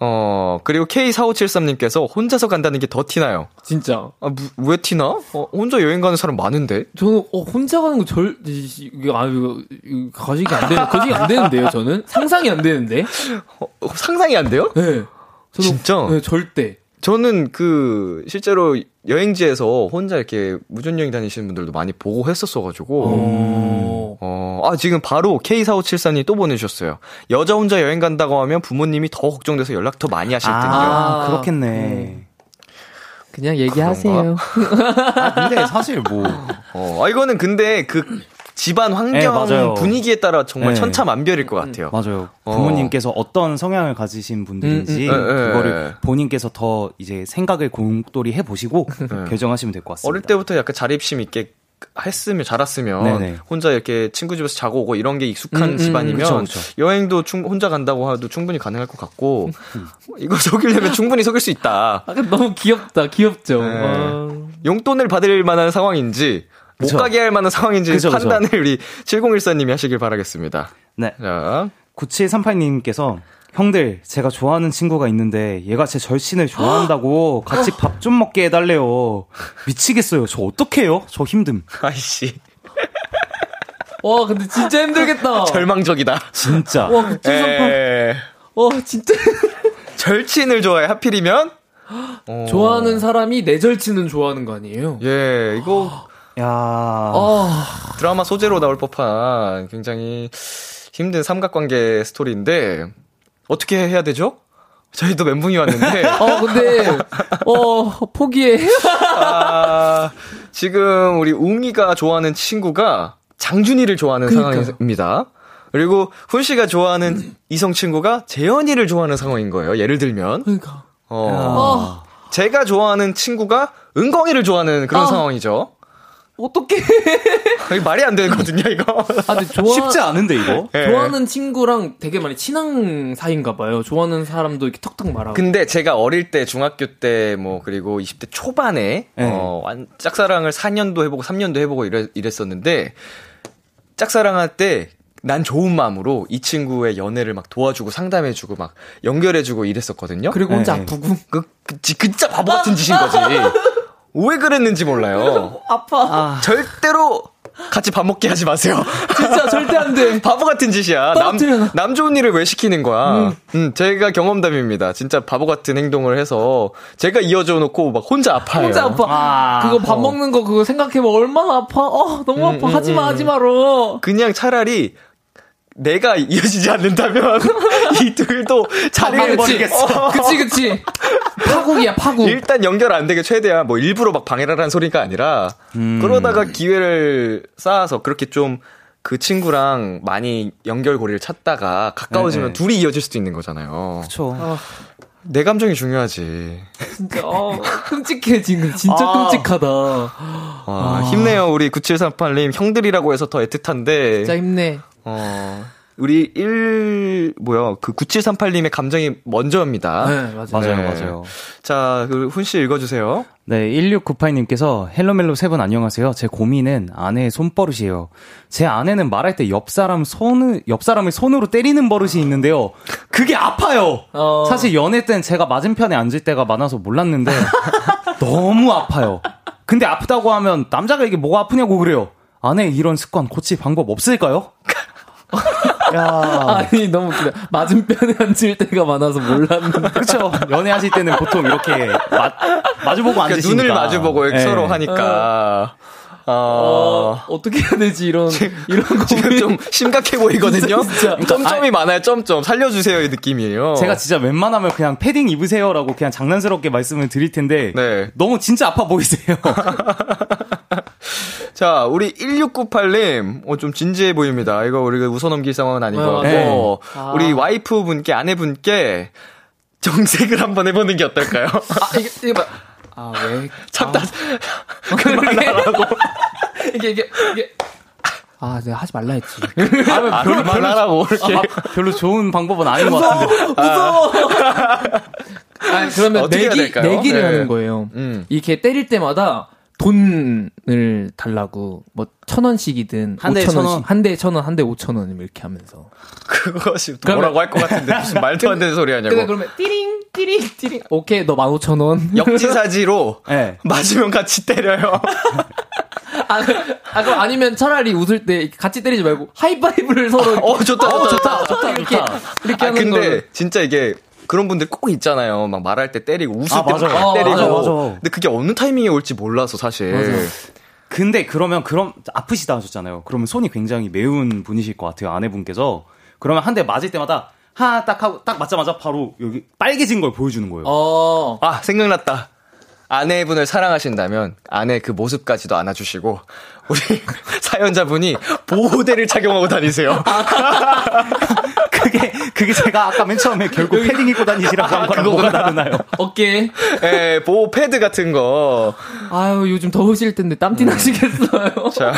어, 그리고 케이 사오칠삼님께서 혼자서 간다는 게 더 티나요. 진짜. 아, 무, 왜 티나? 어, 혼자 여행 가는 사람 많은데? 저는, 어, 혼자 가는 거 절, 아, 이거, 이거, 가식이 안 되는, 가식이 안 되는데요, 저는? 상상이 안 되는데? 어, 어, 상상이 안 돼요? 네. 저는, 진짜? 네, 절대. 저는 그, 실제로 여행지에서 혼자 이렇게 무전여행 다니시는 분들도 많이 보고 했었어가지고. 어, 아, 지금 바로 케이 사오칠사님 또 보내주셨어요. 여자 혼자 여행 간다고 하면 부모님이 더 걱정돼서 연락 더 많이 하실 텐데요. 아, 그렇겠네. 음. 그냥 얘기하세요. 아, 근데 사실 뭐 어, 아, 이거는 근데 그 집안 환경 네, 분위기에 따라 정말 네. 천차만별일 것 같아요. 맞아요. 어. 부모님께서 어떤 성향을 가지신 분들인지 음, 음, 음, 그거를 네. 본인께서 더 이제 생각을 곰돌이 해보시고 네. 결정하시면 될 것 같습니다. 어릴 때부터 약간 자립심 있게 했으면 자랐으면 네네. 혼자 이렇게 친구 집에서 자고 오고 이런 게 익숙한 음, 집안이면 음, 그쵸, 그쵸. 여행도 충, 혼자 간다고 해도 충분히 가능할 것 같고 음. 이거 속이려면 충분히 속일 수 있다. 아, 너무 귀엽다. 귀엽죠. 네. 용돈을 받을 만한 상황인지 그쵸. 못 가게 할 만한 상황인지 그쵸, 판단을 그쵸. 우리 칠공일사님이 하시길 바라겠습니다. 네. 자. 구칠삼팔님께서 형들 제가 좋아하는 친구가 있는데 얘가 제 절친을 좋아한다고 같이 밥 좀 먹게 해달래요. 미치겠어요. 저 어떡해요? 저 힘듦. 아이씨. 와 근데 진짜 힘들겠다. 절망적이다. 진짜. 와 구칠삼팔. 와 진짜. 절친을 좋아해 하필이면? 어. 좋아하는 사람이 내 절친은 좋아하는 거 아니에요? 예 이거 야 어. 드라마 소재로 나올 법한 굉장히 힘든 삼각관계 스토리인데. 어떻게 해야 되죠? 저희도 멘붕이 왔는데. 어, 근데, 어, 포기해. 아, 지금 우리 웅이가 좋아하는 친구가 장준이를 좋아하는 그러니까요. 상황입니다. 그리고 훈 씨가 좋아하는 이성 친구가 재현이를 좋아하는 상황인 거예요. 예를 들면. 그러니까. 어. 아. 제가 좋아하는 친구가 은광이를 좋아하는 그런 아. 상황이죠. 어떻게 말이 안 되거든요 이거. 아, 근데 좋아... 쉽지 않은데 이거. 네. 좋아하는 친구랑 되게 많이 친한 사이인가 봐요. 좋아하는 사람도 이렇게 턱턱 말하고. 근데 제가 어릴 때 중학교 때 뭐 그리고 이십 대 초반에 네. 어, 짝사랑을 사 년도 해보고 삼 년도 해보고 이랬, 이랬었는데 짝사랑할 때 난 좋은 마음으로 이 친구의 연애를 막 도와주고 상담해주고 막 연결해주고 이랬었거든요. 그리고 혼자 네. 아프고 그, 그 진짜 바보 같은 짓인 거지. 왜 그랬는지 몰라요. 아파. 아. 절대로 같이 밥 먹게 하지 마세요. 진짜 절대 안 돼. 바보 같은 짓이야. 남, 남 좋은 일을 왜 시키는 거야. 음. 음, 제가 경험담입니다. 진짜 바보 같은 행동을 해서 제가 이어져 놓고 막 혼자 아파요. 혼자 아파. 아. 그거 밥 어. 먹는 거 그거 생각해봐. 얼마나 아파. 어, 너무 아파. 음, 음, 하지마, 음. 하지마로. 그냥 차라리 내가 이어지지 않는다면 이 둘도 자리해버리겠어. 어. 그치, 그치. 파국이야, 파국. 일단 연결 안 되게 최대한 뭐 일부러 막 방해라는 소리가 아니라 음. 그러다가 기회를 쌓아서 그렇게 좀 그 친구랑 많이 연결고리를 찾다가 가까워지면 네네. 둘이 이어질 수도 있는 거잖아요. 그쵸. 아. 내 감정이 중요하지. 진짜 어, 끔찍해 지금. 진짜 아. 끔찍하다. 와, 아. 힘내요 우리 구칠삼팔님. 형들이라고 해서 더 애틋한데. 진짜 힘내. 어. 우리 일 뭐야 그 구칠삼팔님의 감정이 먼저입니다. 네, 맞아요. 맞아요. 네. 맞아요. 자, 그 훈 씨 읽어 주세요. 네, 일육구팔님께서 헬로멜로 세 분 안녕하세요. 제 고민은 아내의 손버릇이에요. 제 아내는 말할 때 옆 사람 손을 옆 사람을 손으로 때리는 버릇이 있는데요. 그게 아파요. 어... 사실 연애 때는 제가 맞은편에 앉을 때가 많아서 몰랐는데 너무 아파요. 근데 아프다고 하면 남자가 이게 뭐가 아프냐고 그래요. 아내의 이런 습관 고칠 방법 없을까요? 야. 아니, 너무 웃기다. 맞은편에 앉을 때가 많아서 몰랐는데. 그쵸. 연애하실 때는 보통 이렇게 마, 마주보고 그러니까 앉으시니까. 눈을 마주보고 네. 서로 하니까. 어. 어, 어떻게 해야 되지, 이런, 지금, 이런 거. 지금 좀 심각해 보이거든요? 진짜, 진짜. 점점이 아니, 많아요, 점점. 살려주세요, 이 느낌이에요. 제가 진짜 웬만하면 그냥 패딩 입으세요라고 그냥 장난스럽게 말씀을 드릴 텐데. 네. 너무 진짜 아파 보이세요. 자, 우리 일육구팔님, 어, 좀 진지해 보입니다. 이거 우리가 웃어넘길 상황은 아닌 것 같고, 아. 우리 와이프 분께, 아내 분께, 정색을 한번 해보는 게 어떨까요? 아, 이게, 이게 막, 아, 왜? 참다, 아. 그만하라고. 이게, 이게, 이게. 아, 내가 하지 말라 했지. 아, 별로 말라라고. 별로, 아, 별로 좋은 방법은 아닌 것 같은데. 무서워! 아, 그러면 내기, 내기를 네. 하는 거예요. 음. 이렇게 때릴 때마다, 돈을 달라고 뭐 천 원씩이든 한 대에 천 원, 한 대에 천 원, 한 대에 오천 원 이렇게 하면서 그것이 뭐라고 할 것 같은데 무슨 말도 안 되는 소리 하냐고. 근데 그러면 띠링 띠링 띠링 오케이 너 만 오천 원 역지사지로 네. 맞으면 같이 때려요. 아, 아 그럼 아니면 차라리 웃을 때 같이 때리지 말고 하이파이브를 서로. 어 좋다 어, 좋다, 좋다 좋다 이렇게 좋다. 이렇게 아, 하는 거. 근데 걸. 진짜 이게. 그런 분들 꼭 있잖아요. 막 말할 때 때리고 웃을 아, 때 맞아. 때리고. 아, 맞아, 맞아. 근데 그게 어느 타이밍에 올지 몰라서 사실. 맞아. 근데 그러면 그럼 아프시다 하셨잖아요. 그러면 손이 굉장히 매운 분이실 것 같아요. 아내분께서. 그러면 한 대 맞을 때마다 하 딱 하고 딱 맞자마자 바로 여기 빨개진 걸 보여주는 거예요. 어. 아 생각났다. 아내분을 사랑하신다면 아내 그 모습까지도 안아주시고 우리 사연자분이 보호대를 착용하고 다니세요. 그게 그게 제가 아까 맨 처음에 결국 패딩 입고 다니시라고 한 거랑 뭐가 다르나요? 어깨 예, 보호 패드 같은 거. 아유, 요즘 더우실 텐데 땀띠 나시겠어요. 자,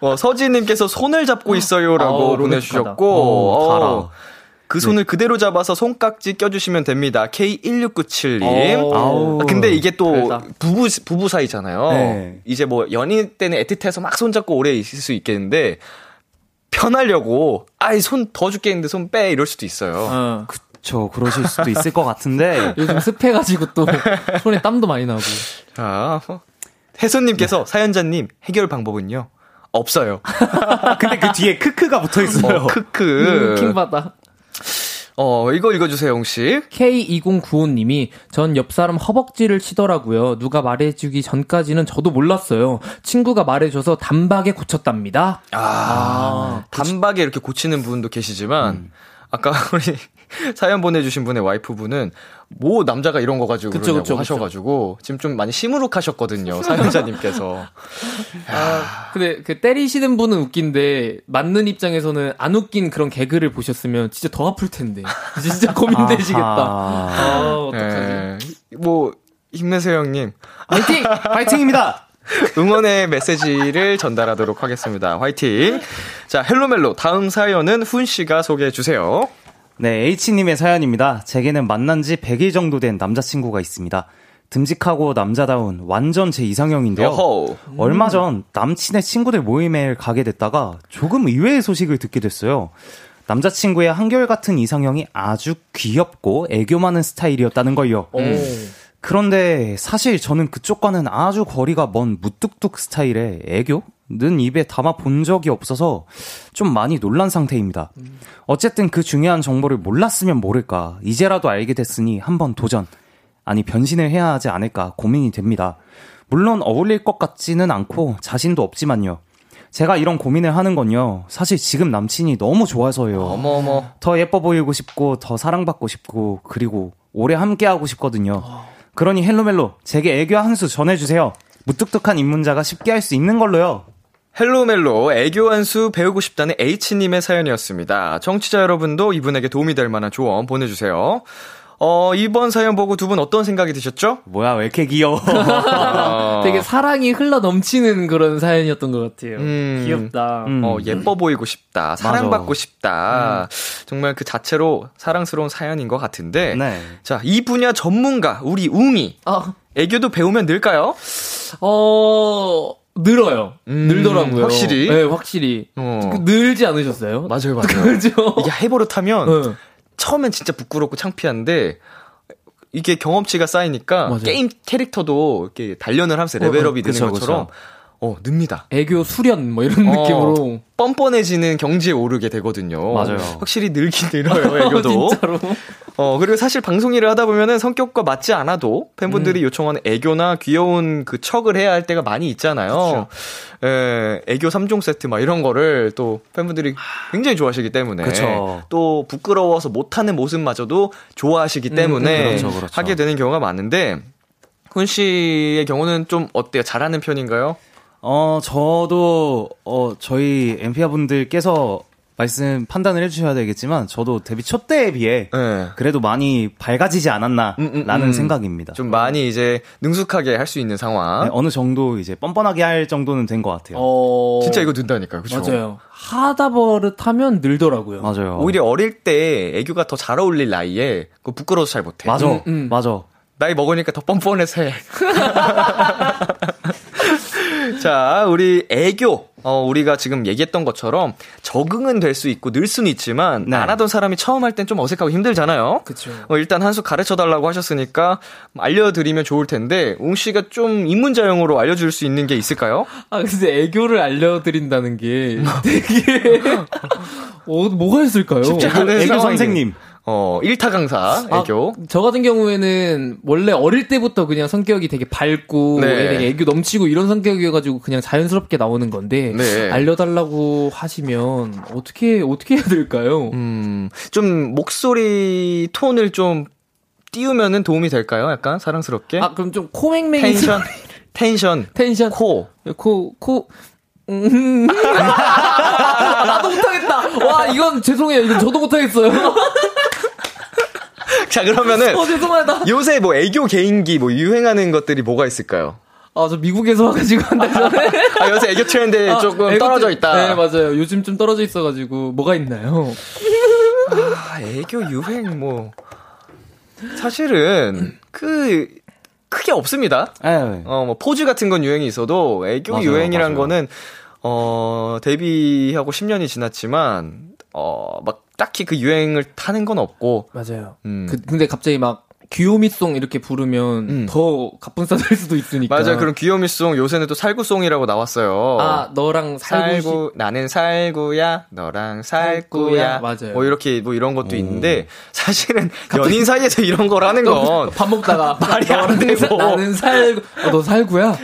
어, 서지님께서 손을 잡고 있어요라고 보내주셨고. 그 손을 네. 그대로 잡아서 손깍지 껴주시면 됩니다. 케이 일육구칠님. 아, 근데 이게 또 달다. 부부, 부부 사이잖아요. 네. 이제 뭐 연인 때는 애틋해서 막 손잡고 오래 있을 수 있겠는데, 편하려고, 아이, 손 더 줄게 했는데 손 빼, 이럴 수도 있어요. 어. 그쵸, 그러실 수도 있을 것 같은데. 요즘 습해가지고 또 손에 땀도 많이 나고. 자, 혜수님께서 네. 사연자님, 해결 방법은요? 없어요. 근데 그 뒤에 크크가 붙어 있어요. 어, 크크. 음, 킹받아. 어, 이거 읽어주세요, 홍씨. 케이 이공구오님이 전 옆사람 허벅지를 치더라고요. 누가 말해주기 전까지는 저도 몰랐어요. 친구가 말해줘서 단박에 고쳤답니다. 아, 아 단박에 이렇게 고치는 분도 계시지만 음. 아까 우리 사연 보내주신 분의 와이프분은 뭐 남자가 이런 거 가지고 그쵸, 그러냐고 그쵸, 하셔가지고 그쵸. 지금 좀 많이 시무룩하셨거든요. 사연자님께서. 아, 근데 그 때리시는 분은 웃긴데 맞는 입장에서는 안 웃긴 그런 개그를 보셨으면 진짜 더 아플 텐데 진짜 고민되시겠다. 아, 어떡하지? 네, 뭐 힘내세요 형님. 화이팅! 화이팅입니다. 응원의 메시지를 전달하도록 하겠습니다. 화이팅! 자, 헬로멜로 다음 사연은 훈씨가 소개해주세요. 네, H님의 사연입니다. 제게는 만난 지 백일 정도 된 남자친구가 있습니다. 듬직하고 남자다운 완전 제 이상형인데요. 여호. 얼마 전 남친의 친구들 모임에 가게 됐다가 조금 의외의 소식을 듣게 됐어요. 남자친구의 한결같은 이상형이 아주 귀엽고 애교 많은 스타일이었다는 걸요. 오. 그런데 사실 저는 그쪽과는 아주 거리가 먼 무뚝뚝 스타일의 애교? 는 입에 담아 본 적이 없어서 좀 많이 놀란 상태입니다. 어쨌든 그 중요한 정보를 몰랐으면 모를까 이제라도 알게 됐으니 한번 도전, 아니 변신을 해야 하지 않을까 고민이 됩니다. 물론 어울릴 것 같지는 않고 자신도 없지만요. 제가 이런 고민을 하는 건요, 사실 지금 남친이 너무 좋아서요. 어머어머. 더 예뻐 보이고 싶고 더 사랑받고 싶고 그리고 오래 함께하고 싶거든요. 그러니 헬로멜로 제게 애교 한 수 전해주세요. 무뚝뚝한 입문자가 쉽게 할 수 있는 걸로요. 헬로멜로 애교 한 수 배우고 싶다는 H님의 사연이었습니다. 청취자 여러분도 이분에게 도움이 될 만한 조언 보내주세요. 어, 이번 사연 보고 두 분 어떤 생각이 드셨죠? 뭐야, 왜 이렇게 귀여워. 어. 되게 사랑이 흘러 넘치는 그런 사연이었던 것 같아요. 음. 귀엽다. 음. 어, 예뻐 보이고 싶다. 사랑받고 싶다. 음. 정말 그 자체로 사랑스러운 사연인 것 같은데. 네. 자, 이 분야 전문가 우리 웅이. 어. 애교도 배우면 늘까요? 어... 늘어요. 음, 늘더라고요. 확실히? 네, 확실히. 어. 늘지 않으셨어요? 맞아요, 맞아요. 그렇죠? 이게 해버릇하면 네. 처음엔 진짜 부끄럽고 창피한데 이게 경험치가 쌓이니까 맞아요. 게임 캐릭터도 이렇게 단련을 하면서 레벨업이 어, 되는 그쵸, 것처럼 그쵸. 어, 늡니다. 애교 수련 뭐 이런 어, 느낌으로 뻔뻔해지는 경지에 오르게 되거든요. 맞아요. 확실히 늘긴 늘어요, 애교도. 진짜로. 어, 그리고 사실 방송 일을 하다 보면은 성격과 맞지 않아도 팬분들이 음. 요청하는 애교나 귀여운 그 척을 해야 할 때가 많이 있잖아요. 그쵸. 에, 애교 삼 종 세트 막 이런 거를 또 팬분들이 굉장히 좋아하시기 때문에 그쵸. 또 부끄러워서 못하는 모습마저도 좋아하시기 때문에 음, 그렇죠, 그렇죠. 하게 되는 경우가 많은데 훈 씨의 경우는 좀 어때요? 잘하는 편인가요? 어, 저도, 어, 저희 엠피아 분들께서 말씀, 판단을 해주셔야 되겠지만, 저도 데뷔 첫 때에 비해, 네. 그래도 많이 밝아지지 않았나, 음, 음, 라는 음. 생각입니다. 좀 많이 이제, 능숙하게 할 수 있는 상황. 네, 어느 정도 이제, 뻔뻔하게 할 정도는 된 것 같아요. 어... 진짜 이거 된다니까요, 그쵸? 맞아요. 하다 버릇하면 늘더라고요. 맞아요. 오히려 어릴 때, 애교가 더 잘 어울릴 나이에, 그거 부끄러워서 잘 못해. 맞아, 음, 음. 맞아. 나이 먹으니까 더 뻔뻔해서 해. 자, 우리 애교. 어, 우리가 지금 얘기했던 것처럼 적응은 될 수 있고 늘 수는 있지만 네. 안 하던 사람이 처음 할 땐 좀 어색하고 힘들잖아요. 그쵸. 어, 일단 한 수 가르쳐달라고 하셨으니까 알려드리면 좋을 텐데 웅 씨가 좀 입문자용으로 알려줄 수 있는 게 있을까요? 아, 근데 애교를 알려드린다는 게 되게 어, 뭐가 있을까요? 쉽지 않은 애교 선생님. 어, 일 타 강사, 애교. 아, 저 같은 경우에는 원래 어릴 때부터 그냥 성격이 되게 밝고, 네. 되게 애교 넘치고 이런 성격이어가지고 그냥 자연스럽게 나오는 건데, 네. 알려달라고 하시면 어떻게, 어떻게 해야 될까요? 음, 좀 목소리 톤을 좀 띄우면은 도움이 될까요? 약간 사랑스럽게. 아, 그럼 좀 코맹맹이 텐션. 텐션. 텐션. 코. 코, 코. 음. 나도 못하겠다. 와, 이건 죄송해요. 이건 저도 못하겠어요. 자, 그러면은. 어, 죄송하다. 요새 뭐 애교 개인기 뭐 유행하는 것들이 뭐가 있을까요? 아, 저 미국에서 와가지고 한 달 전에. 아, 요새 애교 트렌드에 아, 조금 애교 떨어져 있다. 네, 맞아요. 요즘 좀 떨어져 있어가지고. 뭐가 있나요? 아, 애교 유행 뭐. 사실은, 그, 크게 없습니다. 네. 어, 뭐, 포즈 같은 건 유행이 있어도, 애교 맞아요, 유행이란 맞아요. 거는, 어, 데뷔하고 십 년이 지났지만, 어, 막, 딱히 그 유행을 타는 건 없고. 맞아요. 음. 그, 근데 갑자기 막, 귀요미송 이렇게 부르면 음. 더 갑분싸될 수도 있으니까. 맞아요. 그런 귀요미송 요새는 또 살구송이라고 나왔어요. 아, 너랑 살구, 살구 나는 살구야, 너랑 살구야. 살구야. 맞아요. 뭐 이렇게 뭐 이런 것도 오. 있는데 사실은 연인 사이에서 이런 걸 하는 건 밥 먹다가 말이 안 되고 나는 살구, 어, 너 살구야.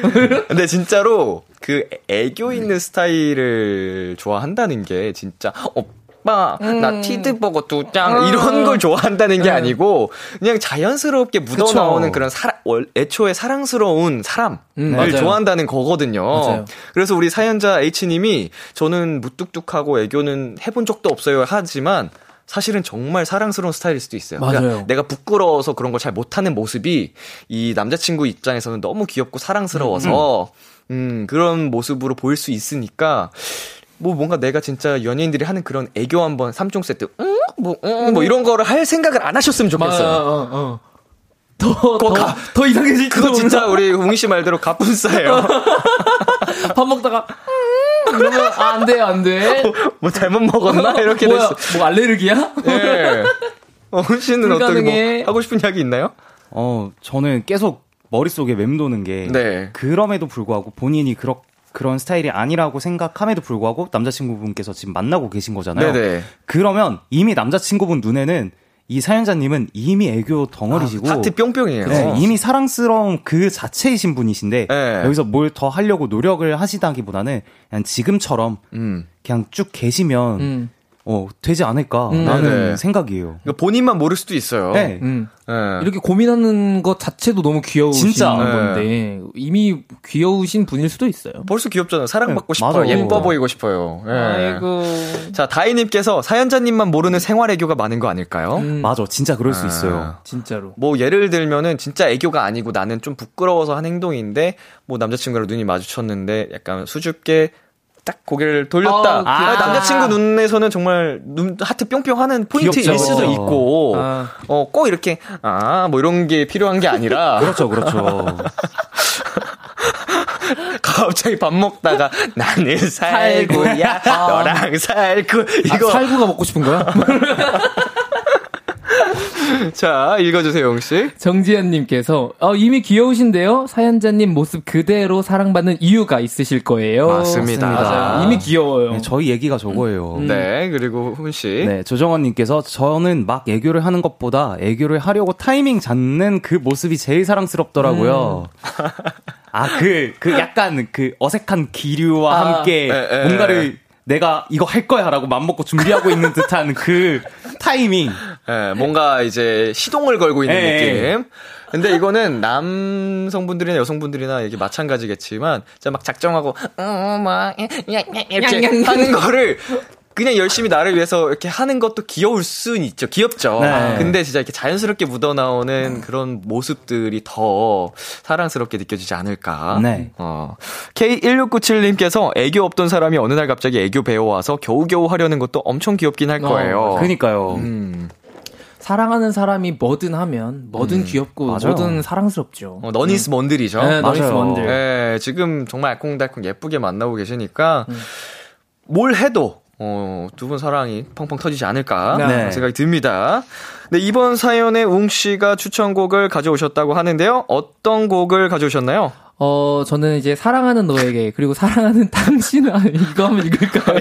근데 진짜로 그 애교 있는 스타일을 좋아한다는 게 진짜. 어, 나 음. 티드버거 두 장 이런 걸 좋아한다는 게 음. 아니고 그냥 자연스럽게 묻어나오는 그런 사람, 애초에 사랑스러운 사람을 음. 좋아한다는 거거든요. 맞아요. 그래서 우리 사연자 H님이 저는 무뚝뚝하고 애교는 해본 적도 없어요 하지만 사실은 정말 사랑스러운 스타일일 수도 있어요. 맞아요. 그러니까 내가 부끄러워서 그런 걸 잘 못하는 모습이 이 남자친구 입장에서는 너무 귀엽고 사랑스러워서 음, 음. 음, 그런 모습으로 보일 수 있으니까 뭐 뭔가 내가 진짜 연예인들이 하는 그런 애교 한번 삼 종 세트 응? 뭐, 응? 뭐 이런 거를 할 생각을 안 하셨으면 좋겠어요. 아, 어, 어. 더, 더, 가, 더 이상해질 그거 진짜 몰라. 우리 웅이 씨 말대로 갑분싸예요. 밥 먹다가 그러면 아, 안 돼요, 안 돼. 뭐, 뭐 잘못 먹었나? 이렇게 됐어. 뭐 알레르기야? 예. 웅 씨는 어떻게 뭐 하고 싶은 이야기 있나요? 어, 저는 계속 머릿속에 맴도는 게 네. 그럼에도 불구하고 본인이 그렇게 그런 스타일이 아니라고 생각함에도 불구하고 남자친구분께서 지금 만나고 계신 거잖아요. 네네. 그러면 이미 남자친구분 눈에는 이 사연자님은 이미 애교 덩어리시고. 아, 하트 뿅뿅이에요. 네, 이미 사랑스러운 그 자체이신 분이신데 네. 여기서 뭘 더 하려고 노력을 하시다기보다는 그냥 지금처럼 음. 그냥 쭉 계시면 음. 어, 되지 않을까라는 음, 생각이에요. 그러니까 본인만 모를 수도 있어요. 네. 음. 네. 이렇게 고민하는 것 자체도 너무 귀여우신 진짜. 건데 네. 이미 귀여우신 분일 수도 있어요. 벌써 귀엽잖아요. 사랑받고 네. 싶어요. 맞아요. 예뻐 보이고 싶어요. 네. 아이고. 자, 다희님께서 사연자님만 모르는 생활 애교가 많은 거 아닐까요? 음. 맞아. 진짜 그럴 수 아. 있어요. 진짜로. 뭐 예를 들면은 진짜 애교가 아니고 나는 좀 부끄러워서 한 행동인데 뭐 남자친구랑 눈이 마주쳤는데 약간 수줍게 딱 고개를 돌렸다. 어, 아, 남자친구 눈에서는 정말 눈 하트 뿅뿅 하는 포인트일 수도 있고, 아. 어, 꼭 이렇게, 아, 뭐 이런 게 필요한 게 아니라. 그렇죠, 그렇죠. 갑자기 밥 먹다가 나는 살구야, 너랑 살구. 이거. 아, 살구가 먹고 싶은 거야? 자, 읽어주세요, 영씨. 정지현님께서, 어, 이미 귀여우신데요? 사연자님 모습 그대로 사랑받는 이유가 있으실 거예요. 맞습니다. 맞아요. 이미 귀여워요. 네, 저희 얘기가 저거예요. 음. 네, 그리고 훈씨. 네, 조정원님께서, 저는 막 애교를 하는 것보다 애교를 하려고 타이밍 잡는 그 모습이 제일 사랑스럽더라고요. 음. 아, 그, 그 약간 그 어색한 기류와 아, 함께 에, 에, 뭔가를 내가 이거 할 거야 라고 맘먹고 준비하고 있는 듯한 그 타이밍. 예, 뭔가 이제 시동을 걸고 있는 에이. 느낌. 근데 이거는 남성분들이나 여성분들이나 이게 마찬가지겠지만, 진짜 막 작정하고, 어, 막, 이렇게 하는 거를 그냥 열심히 나를 위해서 이렇게 하는 것도 귀여울 순 있죠. 귀엽죠. 네. 근데 진짜 이렇게 자연스럽게 묻어나오는 그런 모습들이 더 사랑스럽게 느껴지지 않을까. 네. 어. 케이 일육구칠님께서 애교 없던 사람이 어느 날 갑자기 애교 배워와서 겨우겨우 하려는 것도 엄청 귀엽긴 할 거예요. 어, 그러니까요. 음. 사랑하는 사람이 뭐든 하면 뭐든 음, 귀엽고 맞아요. 뭐든 사랑스럽죠. 어, 너니스 먼들이죠. 네, 너니스 먼들. 네, 지금 정말 알콩달콩 예쁘게 만나고 계시니까 음. 뭘 해도 어, 두 분 사랑이 펑펑 터지지 않을까 네. 생각이 듭니다. 네, 이번 사연에 웅씨가 추천곡을 가져오셨다고 하는데요. 어떤 곡을 가져오셨나요? 어, 저는 이제 사랑하는 너에게, 그리고 사랑하는 당신을, 아니, 이거 한번 읽을까요?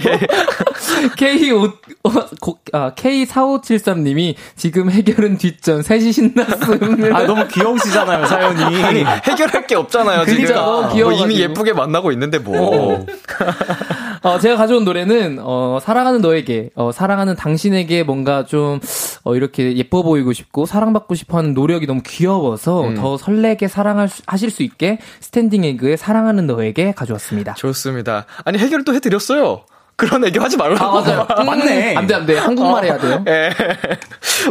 K5, 어, 아, 케이 사오칠삼님이 지금 해결은 뒷전, 셋이 신났음. 아, 너무 귀여우시잖아요, 사연이. 아니, 해결할 게 없잖아요, 그러니까, 지금. 너무 귀여워. 뭐 이미 예쁘게 만나고 있는데, 뭐. 어, 제가 가져온 노래는 어, 사랑하는 너에게, 어, 사랑하는 당신에게 뭔가 좀 어, 이렇게 예뻐 보이고 싶고 사랑받고 싶어하는 노력이 너무 귀여워서 음. 더 설레게 사랑할 수, 하실 수 있게 스탠딩 에그의 사랑하는 너에게 가져왔습니다. 좋습니다. 아니 해결을 또 해드렸어요. 그런 애교 하지 말라고. 아, 맞아요. 맞네. 안 돼, 안 돼. 한국말 어. 해야 돼요. 예.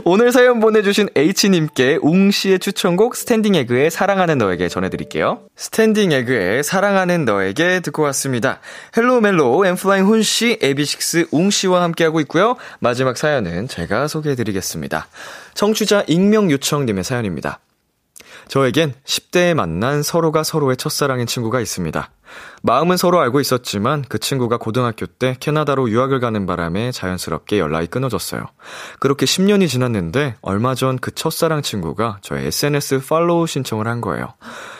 오늘 사연 보내주신 H님께 웅씨의 추천곡 스탠딩 에그의 사랑하는 너에게 전해드릴게요. 스탠딩 에그의 사랑하는 너에게 듣고 왔습니다. 헬로우 멜로우, 엔플라잉 훈씨, 에이비식스 웅씨와 함께하고 있고요. 마지막 사연은 제가 소개해드리겠습니다. 청취자 익명요청님의 사연입니다. 저에겐 십 대에 만난 서로가 서로의 첫사랑인 친구가 있습니다. 마음은 서로 알고 있었지만 그 친구가 고등학교 때 캐나다로 유학을 가는 바람에 자연스럽게 연락이 끊어졌어요. 그렇게 십 년이 지났는데 얼마 전 그 첫사랑 친구가 저의 에스엔에스 팔로우 신청을 한 거예요.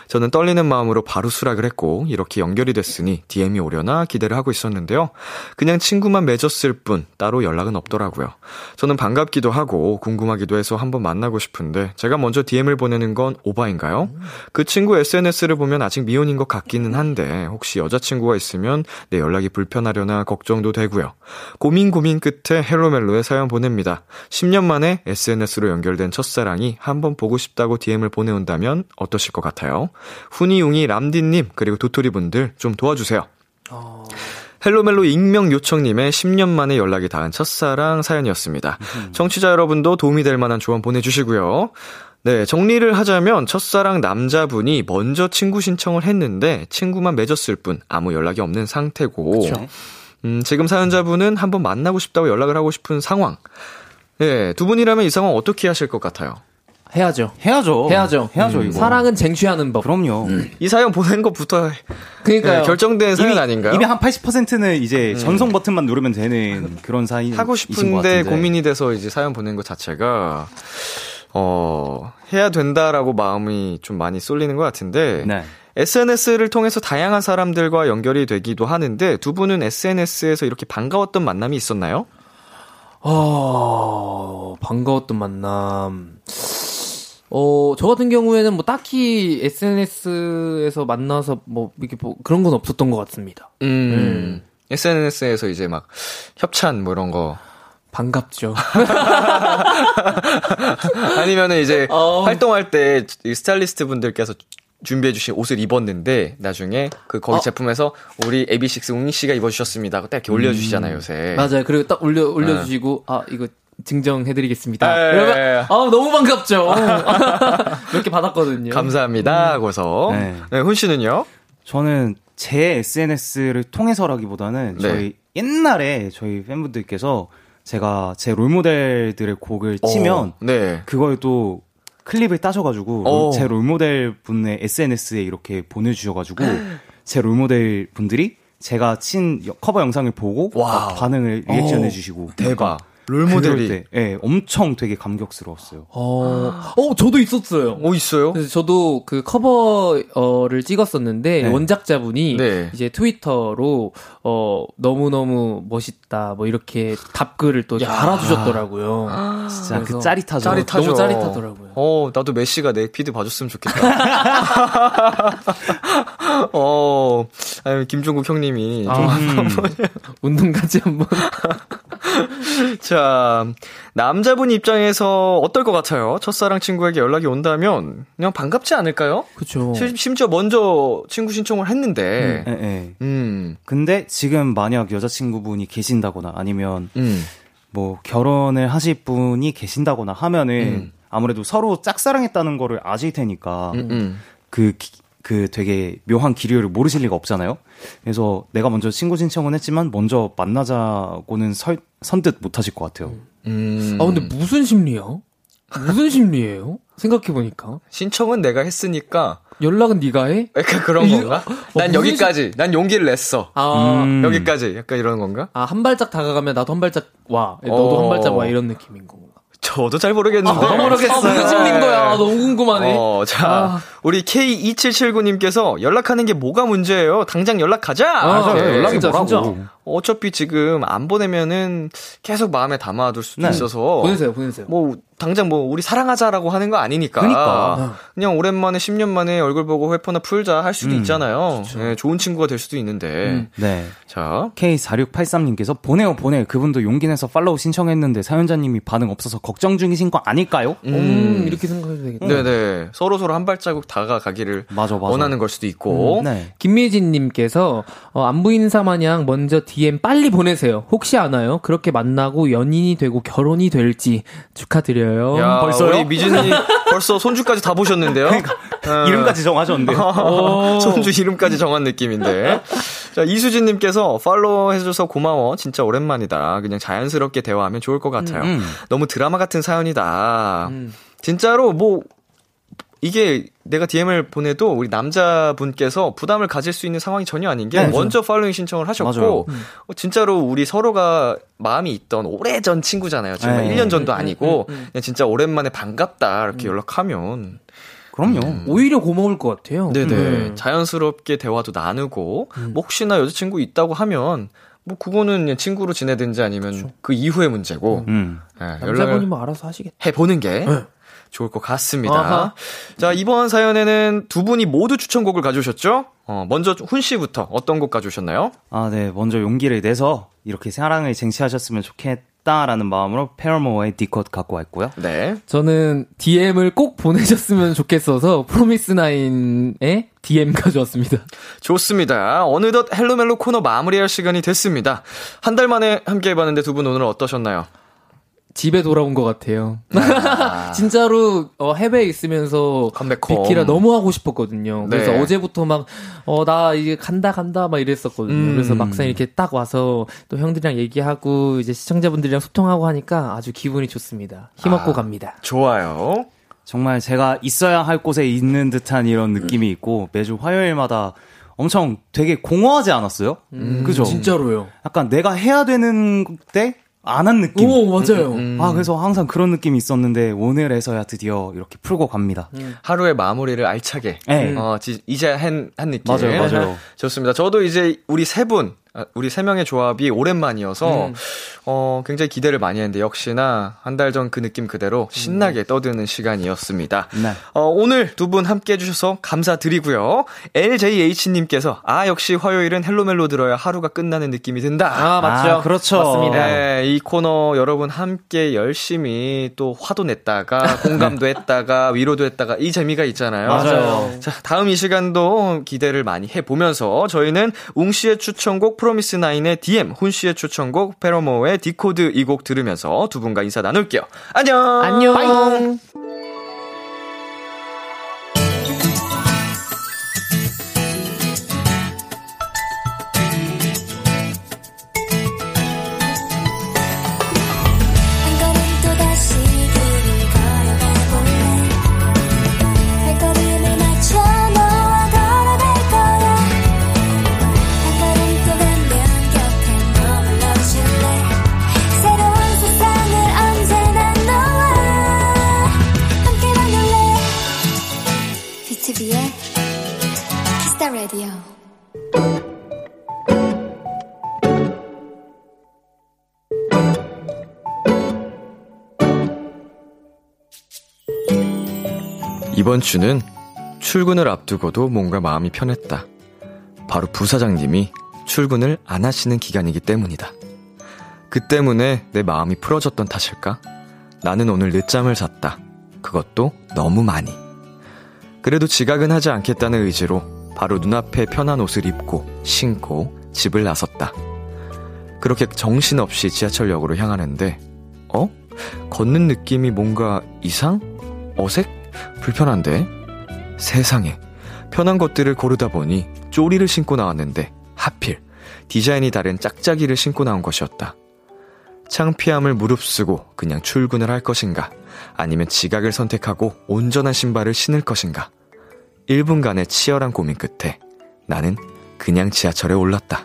저는 떨리는 마음으로 바로 수락을 했고 이렇게 연결이 됐으니 디엠이 오려나 기대를 하고 있었는데요. 그냥 친구만 맺었을 뿐 따로 연락은 없더라고요. 저는 반갑기도 하고 궁금하기도 해서 한번 만나고 싶은데 제가 먼저 디엠을 보내는 건 오바인가요? 그 친구 에스엔에스를 보면 아직 미혼인 것 같기는 한데 혹시 여자친구가 있으면 내 연락이 불편하려나 걱정도 되고요. 고민 고민 끝에 헬로멜로에 사연 보냅니다. 십 년 만에 에스엔에스로 연결된 첫사랑이 한번 보고 싶다고 디엠을 보내온다면 어떠실 것 같아요? 후니웅이 람디님 그리고 도토리분들 좀 도와주세요. 어... 헬로멜로 익명요청님의 십 년 만에 연락이 닿은 첫사랑 사연이었습니다. 음. 청취자 여러분도 도움이 될 만한 조언 보내주시고요. 네, 정리를 하자면 첫사랑 남자분이 먼저 친구 신청을 했는데 친구만 맺었을 뿐 아무 연락이 없는 상태고 그쵸? 음, 지금 사연자분은 한번 만나고 싶다고 연락을 하고 싶은 상황. 네, 두 분이라면 이 상황 어떻게 하실 것 같아요? 해야죠. 해야죠. 해야죠. 해야죠. 음, 이거. 사랑은 쟁취하는 법. 그럼요. 음. 이 사연 보낸 것부터 그러니까요. 네, 결정된 사연 이미, 아닌가요? 이미 한 팔십 퍼센트는 이제 음. 전송 버튼만 누르면 되는 그런 사연이신 것 같은데. 하고 싶은데 고민이 돼서 이제 사연 보낸 것 자체가 어, 해야 된다라고 마음이 좀 많이 쏠리는 것 같은데. 네. 에스엔에스를 통해서 다양한 사람들과 연결이 되기도 하는데 두 분은 에스엔에스에서 이렇게 반가웠던 만남이 있었나요? 어, 반가웠던 만남. 어, 저 같은 경우에는 뭐 딱히 에스엔에스에서 만나서 뭐 이렇게 뭐 그런 건 없었던 것 같습니다. 음. 음. 에스엔에스에서 이제 막 협찬 뭐 이런 거. 반갑죠. 아니면은 이제 어... 활동할 때 스타일리스트 분들께서 준비해주신 옷을 입었는데 나중에 그 거기 어? 제품에서 우리 에이비식스 웅이 씨가 입어주셨습니다. 딱 이렇게 올려주시잖아요, 요새. 음... 맞아요. 그리고 딱 올려 올려주시고 응. 아 이거. 증정해드리겠습니다. 아, 그러면 예, 예. 아, 너무 반갑죠. 이렇게 받았거든요. 감사합니다. 하고서 네. 네, 훈 씨는요? 저는 제 에스엔에스를 통해서라기보다는 네. 저희 옛날에 저희 팬분들께서 제가 제 롤모델들의 곡을 치면 오, 네. 그걸 또 클립을 따셔가지고 오. 제 롤모델 분의 에스엔에스에 이렇게 보내주셔가지고 제 롤모델 분들이 제가 친 커버 영상을 보고 반응을 리액션 해주시고 대박. 롤모델이 예, 네, 엄청 되게 감격스러웠어요. 어, 어, 저도 있었어요. 어, 있어요? 그래서 저도 그 커버를 찍었었는데 네. 원작자분이 네. 이제 트위터로 어 너무 너무 멋있다 뭐 이렇게 답글을 또 달아주셨더라고요. 아, 진짜 그 짜릿하죠. 짜릿하죠. 너무 짜릿하더라고요. 어, 나도 메시가 내 피드 봐줬으면 좋겠다. 어, 아니, 김종국 형님이 아, 음. 운동 같이 한번. 자, 남자분 입장에서 어떨 것 같아요? 첫사랑 친구에게 연락이 온다면 그냥 반갑지 않을까요? 그렇죠. 심지어 먼저 친구 신청을 했는데. 음, 에, 에. 음. 근데 지금 만약 여자친구분이 계신다거나 아니면 음. 뭐 결혼을 하실 분이 계신다거나 하면은 음. 아무래도 서로 짝사랑했다는 거를 아실 테니까 음, 음. 그. 그 되게 묘한 기류를 모르실 리가 없잖아요. 그래서 내가 먼저 친구 신청은 했지만 먼저 만나자고는 설, 선뜻 못하실 것 같아요. 음. 아 근데 무슨 심리야? 무슨 심리예요? 생각해 보니까 신청은 내가 했으니까 연락은 네가 해? 약간 그런 건가? 난 어, 여기까지. 난 용기를 냈어. 아. 음. 여기까지. 약간 이런 건가? 아, 한 발짝 다가가면 나도 한 발짝 와. 너도 어. 한 발짝 와 이런 느낌인 건가? 저도 잘 모르겠는데. 아, 모르겠어요. 아, 무슨 심리인 거야. 너무 궁금하네. 어, 자, 아. 우리 케이 이칠칠구님께서 연락하는 게 뭐가 문제예요? 당장 연락 가자. 아, 아, 네. 연락이 진짜, 뭐라고. 진짜. 어차피 지금 안 보내면은 계속 마음에 담아둘 수도 네. 있어서. 보내세요, 보내세요. 뭐 당장 뭐 우리 사랑하자라고 하는 거 아니니까. 그러니까. 그냥 오랜만에 십 년 만에 얼굴 보고 회포나 풀자 할 수도 음, 있잖아요. 네, 좋은 친구가 될 수도 있는데. 음. 네. 자, 케이 사육팔삼님께서 보내요 보내요. 그분도 용기 내서 팔로우 신청했는데 사연자님이 반응 없어서 걱정 중이신 거 아닐까요? 음, 음 이렇게 생각해도 되겠다. 네네. 서로 서로 한 발자국 다가가기를 맞아, 맞아. 원하는 걸 수도 있고. 음, 네. 김미진님께서 어, 안부 인사 마냥 먼저 디엠 빨리 보내세요. 혹시 아나요? 그렇게 만나고 연인이 되고 결혼이 될지 축하드려요. 야, 벌써요? 우리 미진이 벌써 손주까지 다 보셨는데요. 그러니까, 어. 이름까지 정하셨는데요. 손주 이름까지 정한 느낌인데. 자, 이수진님께서 팔로우 해줘서 고마워. 진짜 오랜만이다. 그냥 자연스럽게 대화하면 좋을 것 같아요. 음, 음. 너무 드라마 같은 사연이다. 음. 진짜로 뭐 이게 내가 디엠을 보내도 우리 남자분께서 부담을 가질 수 있는 상황이 전혀 아닌 게 네, 먼저 팔로잉 신청을 하셨고 맞아요. 진짜로 우리 서로가 마음이 있던 오래전 친구잖아요. 지금 네. 일 년 전도 아니고 네. 그냥 진짜 오랜만에 반갑다 이렇게 음. 연락하면 그럼요. 음. 오히려 고마울 것 같아요. 네네. 음. 자연스럽게 대화도 나누고 음. 뭐 혹시나 여자친구 있다고 하면 뭐 그거는 그냥 친구로 지내든지 아니면 그렇죠. 그 이후의 문제고 음. 네, 남자분이 뭐 알아서 하시겠다. 해보는 게 네. 좋을 것 같습니다. 아하. 자, 이번 사연에는 두 분이 모두 추천곡을 가져오셨죠? 어, 먼저 훈 씨부터 어떤 곡 가져오셨나요? 아, 네. 먼저 용기를 내서 이렇게 사랑을 쟁취하셨으면 좋겠다라는 마음으로 페어모어의 디컷 갖고 왔고요. 네. 저는 디엠을 꼭 보내셨으면 좋겠어서 프로미스나인의 디엠 가져왔습니다. 좋습니다. 어느덧 헬로멜로 코너 마무리할 시간이 됐습니다. 한 달 만에 함께 해봤는데 두 분 오늘 어떠셨나요? 집에 돌아온 것 같아요. 아. 진짜로 어, 해외에 있으면서 비키라 너무 하고 싶었거든요. 네. 그래서 어제부터 막 어, 나 이제 간다 간다 막 이랬었거든요. 음. 그래서 막상 이렇게 딱 와서 또 형들이랑 얘기하고 이제 시청자분들이랑 소통하고 하니까 아주 기분이 좋습니다. 힘없고 아, 갑니다. 좋아요. 정말 제가 있어야 할 곳에 있는 듯한 이런 느낌이 있고 매주 화요일마다 엄청 되게 공허하지 않았어요? 음. 그죠? 진짜로요. 약간 내가 해야 되는 때 안 한 느낌. 오, 맞아요. 음, 음. 아, 그래서 항상 그런 느낌이 있었는데, 오늘에서야 드디어 이렇게 풀고 갑니다. 음. 하루의 마무리를 알차게. 네. 어, 지, 이제 한, 한 느낌. 맞아요, 맞아요. 좋습니다. 저도 이제 우리 세 분, 우리 세 명의 조합이 오랜만이어서, 음. 어, 굉장히 기대를 많이 했는데, 역시나 한 달 전 그 느낌 그대로 신나게 음. 떠드는 시간이었습니다. 네. 어, 오늘 두 분 함께 해주셔서 감사드리고요. 엘제이에이치님께서, 아, 역시 화요일은 헬로멜로 들어야 하루가 끝나는 느낌이 든다. 아, 맞죠. 아, 그렇죠. 맞습니다. 네, 이 코너 여러분 함께 열심히 또 화도 냈다가, 공감도 했다가, 위로도 했다가, 이 재미가 있잖아요. 맞아요. 자, 다음 이 시간도 기대를 많이 해보면서, 저희는 웅씨의 추천곡, 프로미스나인의 디엠, 훈씨의 추천곡 페로모의 디코드 이 곡 들으면서 두 분과 인사 나눌게요. 안녕. 안녕. 바이. 이번 주는 출근을 앞두고도 뭔가 마음이 편했다. 바로 부사장님이 출근을 안 하시는 기간이기 때문이다. 그 때문에 내 마음이 풀어졌던 탓일까? 나는 오늘 늦잠을 잤다. 그것도 너무 많이. 그래도 지각은 하지 않겠다는 의지로 바로 눈앞에 편한 옷을 입고 신고 집을 나섰다. 그렇게 정신없이 지하철역으로 향하는데 어? 걷는 느낌이 뭔가 이상? 어색? 불편한데? 세상에 편한 것들을 고르다 보니 쪼리를 신고 나왔는데 하필 디자인이 다른 짝짝이를 신고 나온 것이었다. 창피함을 무릅쓰고 그냥 출근을 할 것인가? 아니면 지각을 선택하고 온전한 신발을 신을 것인가? 일 분간의 치열한 고민 끝에 나는 그냥 지하철에 올랐다.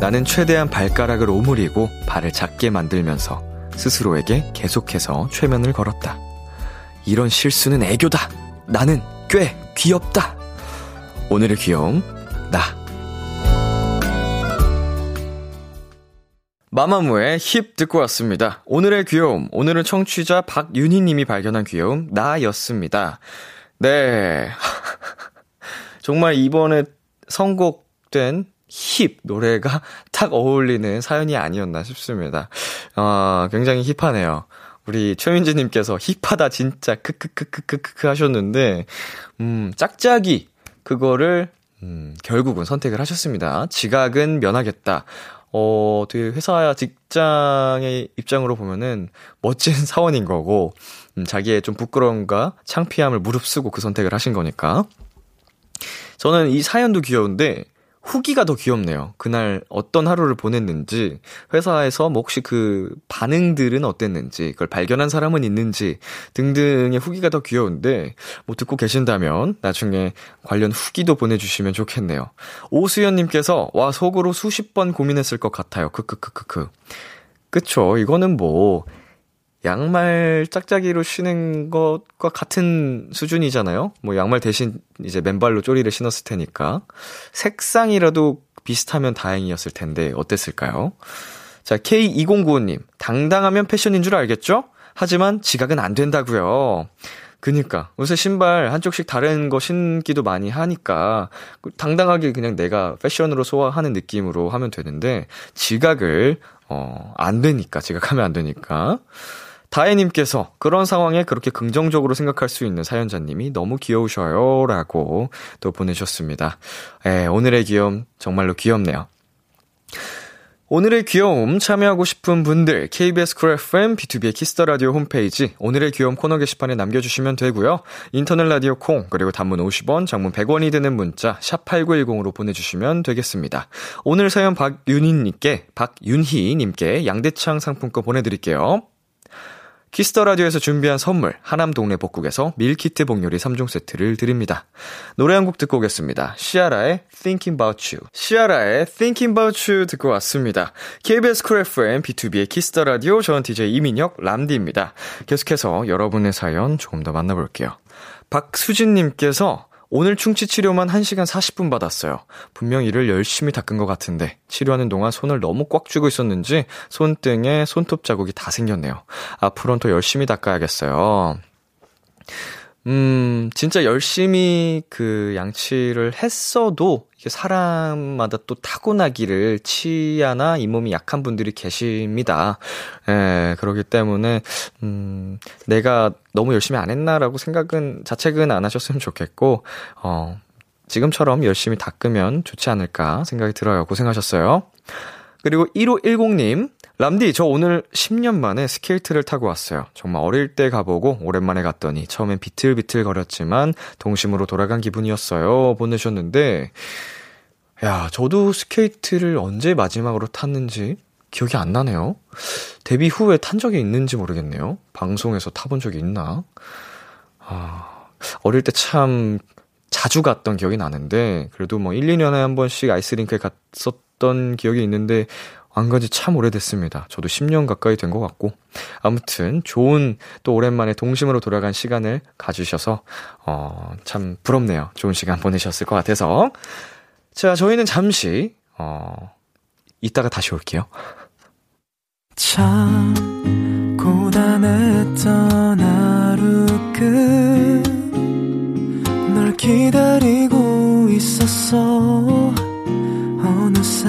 나는 최대한 발가락을 오므리고 발을 작게 만들면서 스스로에게 계속해서 최면을 걸었다. 이런 실수는 애교다. 나는 꽤 귀엽다. 오늘의 귀여움, 나. 마마무의 힙 듣고 왔습니다. 오늘의 귀여움, 오늘은 청취자 박윤희님이 발견한 귀여움, 나였습니다. 네, 정말 이번에 선곡된 힙 노래가 딱 어울리는 사연이 아니었나 싶습니다. 아, 굉장히 힙하네요. 우리 최민지님께서 힙하다 진짜 크크크크크크 하셨는데, 음, 짝짝이 그거를 음, 결국은 선택을 하셨습니다. 지각은 면하겠다. 어, 되게 회사 직장의 입장으로 보면은 멋진 사원인 거고, 음, 자기의 좀 부끄러움과 창피함을 무릅쓰고 그 선택을 하신 거니까. 저는 이 사연도 귀여운데 후기가 더 귀엽네요. 그날 어떤 하루를 보냈는지, 회사에서 뭐 혹시 그 반응들은 어땠는지, 그걸 발견한 사람은 있는지 등등의 후기가 더 귀여운데, 뭐 듣고 계신다면 나중에 관련 후기도 보내주시면 좋겠네요. 오수연님께서 와 속으로 수십 번 고민했을 것 같아요. 크크크크크. 그쵸, 이거는 뭐 양말 짝짝이로 신은 것과 같은 수준이잖아요. 뭐 양말 대신 이제 맨발로 쪼리를 신었을 테니까. 색상이라도 비슷하면 다행이었을 텐데 어땠을까요? 자, 케이 이공구오님. 당당하면 패션인 줄 알겠죠? 하지만 지각은 안 된다고요. 그니까 요새 신발 한쪽씩 다른 거 신기도 많이 하니까 당당하게 그냥 내가 패션으로 소화하는 느낌으로 하면 되는데, 지각을 어, 안 되니까, 지각하면 안 되니까. 다혜님께서 그런 상황에 그렇게 긍정적으로 생각할 수 있는 사연자님이 너무 귀여우셔요 라고 또 보내셨습니다. 에, 오늘의 귀여움 정말로 귀엽네요. 오늘의 귀여움 참여하고 싶은 분들 케이비에스 쿨 에프엠 비투비의 키스더라디오 홈페이지 오늘의 귀여움 코너 게시판에 남겨주시면 되고요. 인터넷 라디오 콩, 그리고 단문 오십 원, 장문 백 원이 드는 문자 샵 팔구일공으로 보내주시면 되겠습니다. 오늘 사연 박윤희님께, 박윤희님께 양대창 상품권 보내드릴게요. 키스터라디오에서 준비한 선물, 하남 동네 복국에서 밀키트 복요리 삼 종 세트를 드립니다. 노래 한 곡 듣고 오겠습니다. 시아라의 Thinking About You. 시아라의 Thinking About You 듣고 왔습니다. 케이비에스 쿨 에프엠 비투비의 키스터라디오, 저는 디제이 이민혁 람디입니다. 계속해서 여러분의 사연 조금 더 만나볼게요. 박수진님께서 오늘 충치 치료만 한 시간 사십 분 받았어요. 분명 이를 열심히 닦은 것 같은데 치료하는 동안 손을 너무 꽉 쥐고 있었는지 손등에 손톱 자국이 다 생겼네요. 앞으로는 더 열심히 닦아야겠어요. 음, 진짜 열심히 그 양치를 했어도 이게 사람마다 또 타고나기를 치아나 잇몸이 약한 분들이 계십니다. 예, 그렇기 때문에, 음, 내가 너무 열심히 안 했나라고 생각은, 자책은 안 하셨으면 좋겠고, 어, 지금처럼 열심히 닦으면 좋지 않을까 생각이 들어요. 고생하셨어요. 그리고 일오일공님. 람디, 저 오늘 십 년 만에 스케이트를 타고 왔어요. 정말 어릴 때 가보고 오랜만에 갔더니 처음엔 비틀비틀 거렸지만 동심으로 돌아간 기분이었어요. 보내셨는데, 야, 저도 스케이트를 언제 마지막으로 탔는지 기억이 안 나네요. 데뷔 후에 탄 적이 있는지 모르겠네요. 방송에서 타본 적이 있나? 아, 어릴 때 참 자주 갔던 기억이 나는데, 그래도 뭐 일, 이 년에 한 번씩 아이스링크에 갔었던 기억이 있는데 안 가지 참 오래됐습니다. 저도 십 년 가까이 된 것 같고, 아무튼 좋은, 또 오랜만에 동심으로 돌아간 시간을 가주셔서 어, 참 부럽네요. 좋은 시간 보내셨을 것 같아서. 자, 저희는 잠시 어, 이따가 다시 올게요. 참 고단했던 하루 끝 널 기다리고 있었어. 어느새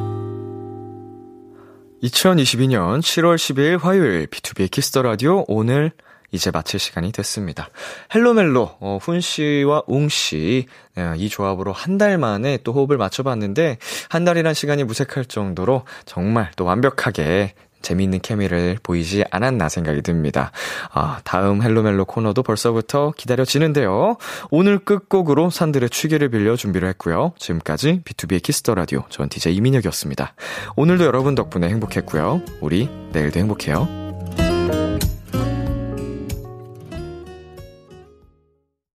이천이십이년 칠월 십이일 화요일 비투비의 키스더라디오, 오늘 이제 마칠 시간이 됐습니다. 헬로멜로, 어, 훈씨와 웅씨 이 조합으로 한 달 만에 또 호흡을 맞춰봤는데, 한 달이란 시간이 무색할 정도로 정말 또 완벽하게 재미있는 케미를 보이지 않았나 생각이 듭니다. 아, 다음 헬로멜로 코너도 벌써부터 기다려지는데요. 오늘 끝곡으로 산들의 취기를 빌려 준비를 했고요. 지금까지 비투비의 키스더라디오, 전 디제이 이민혁이었습니다. 오늘도 여러분 덕분에 행복했고요. 우리 내일도 행복해요.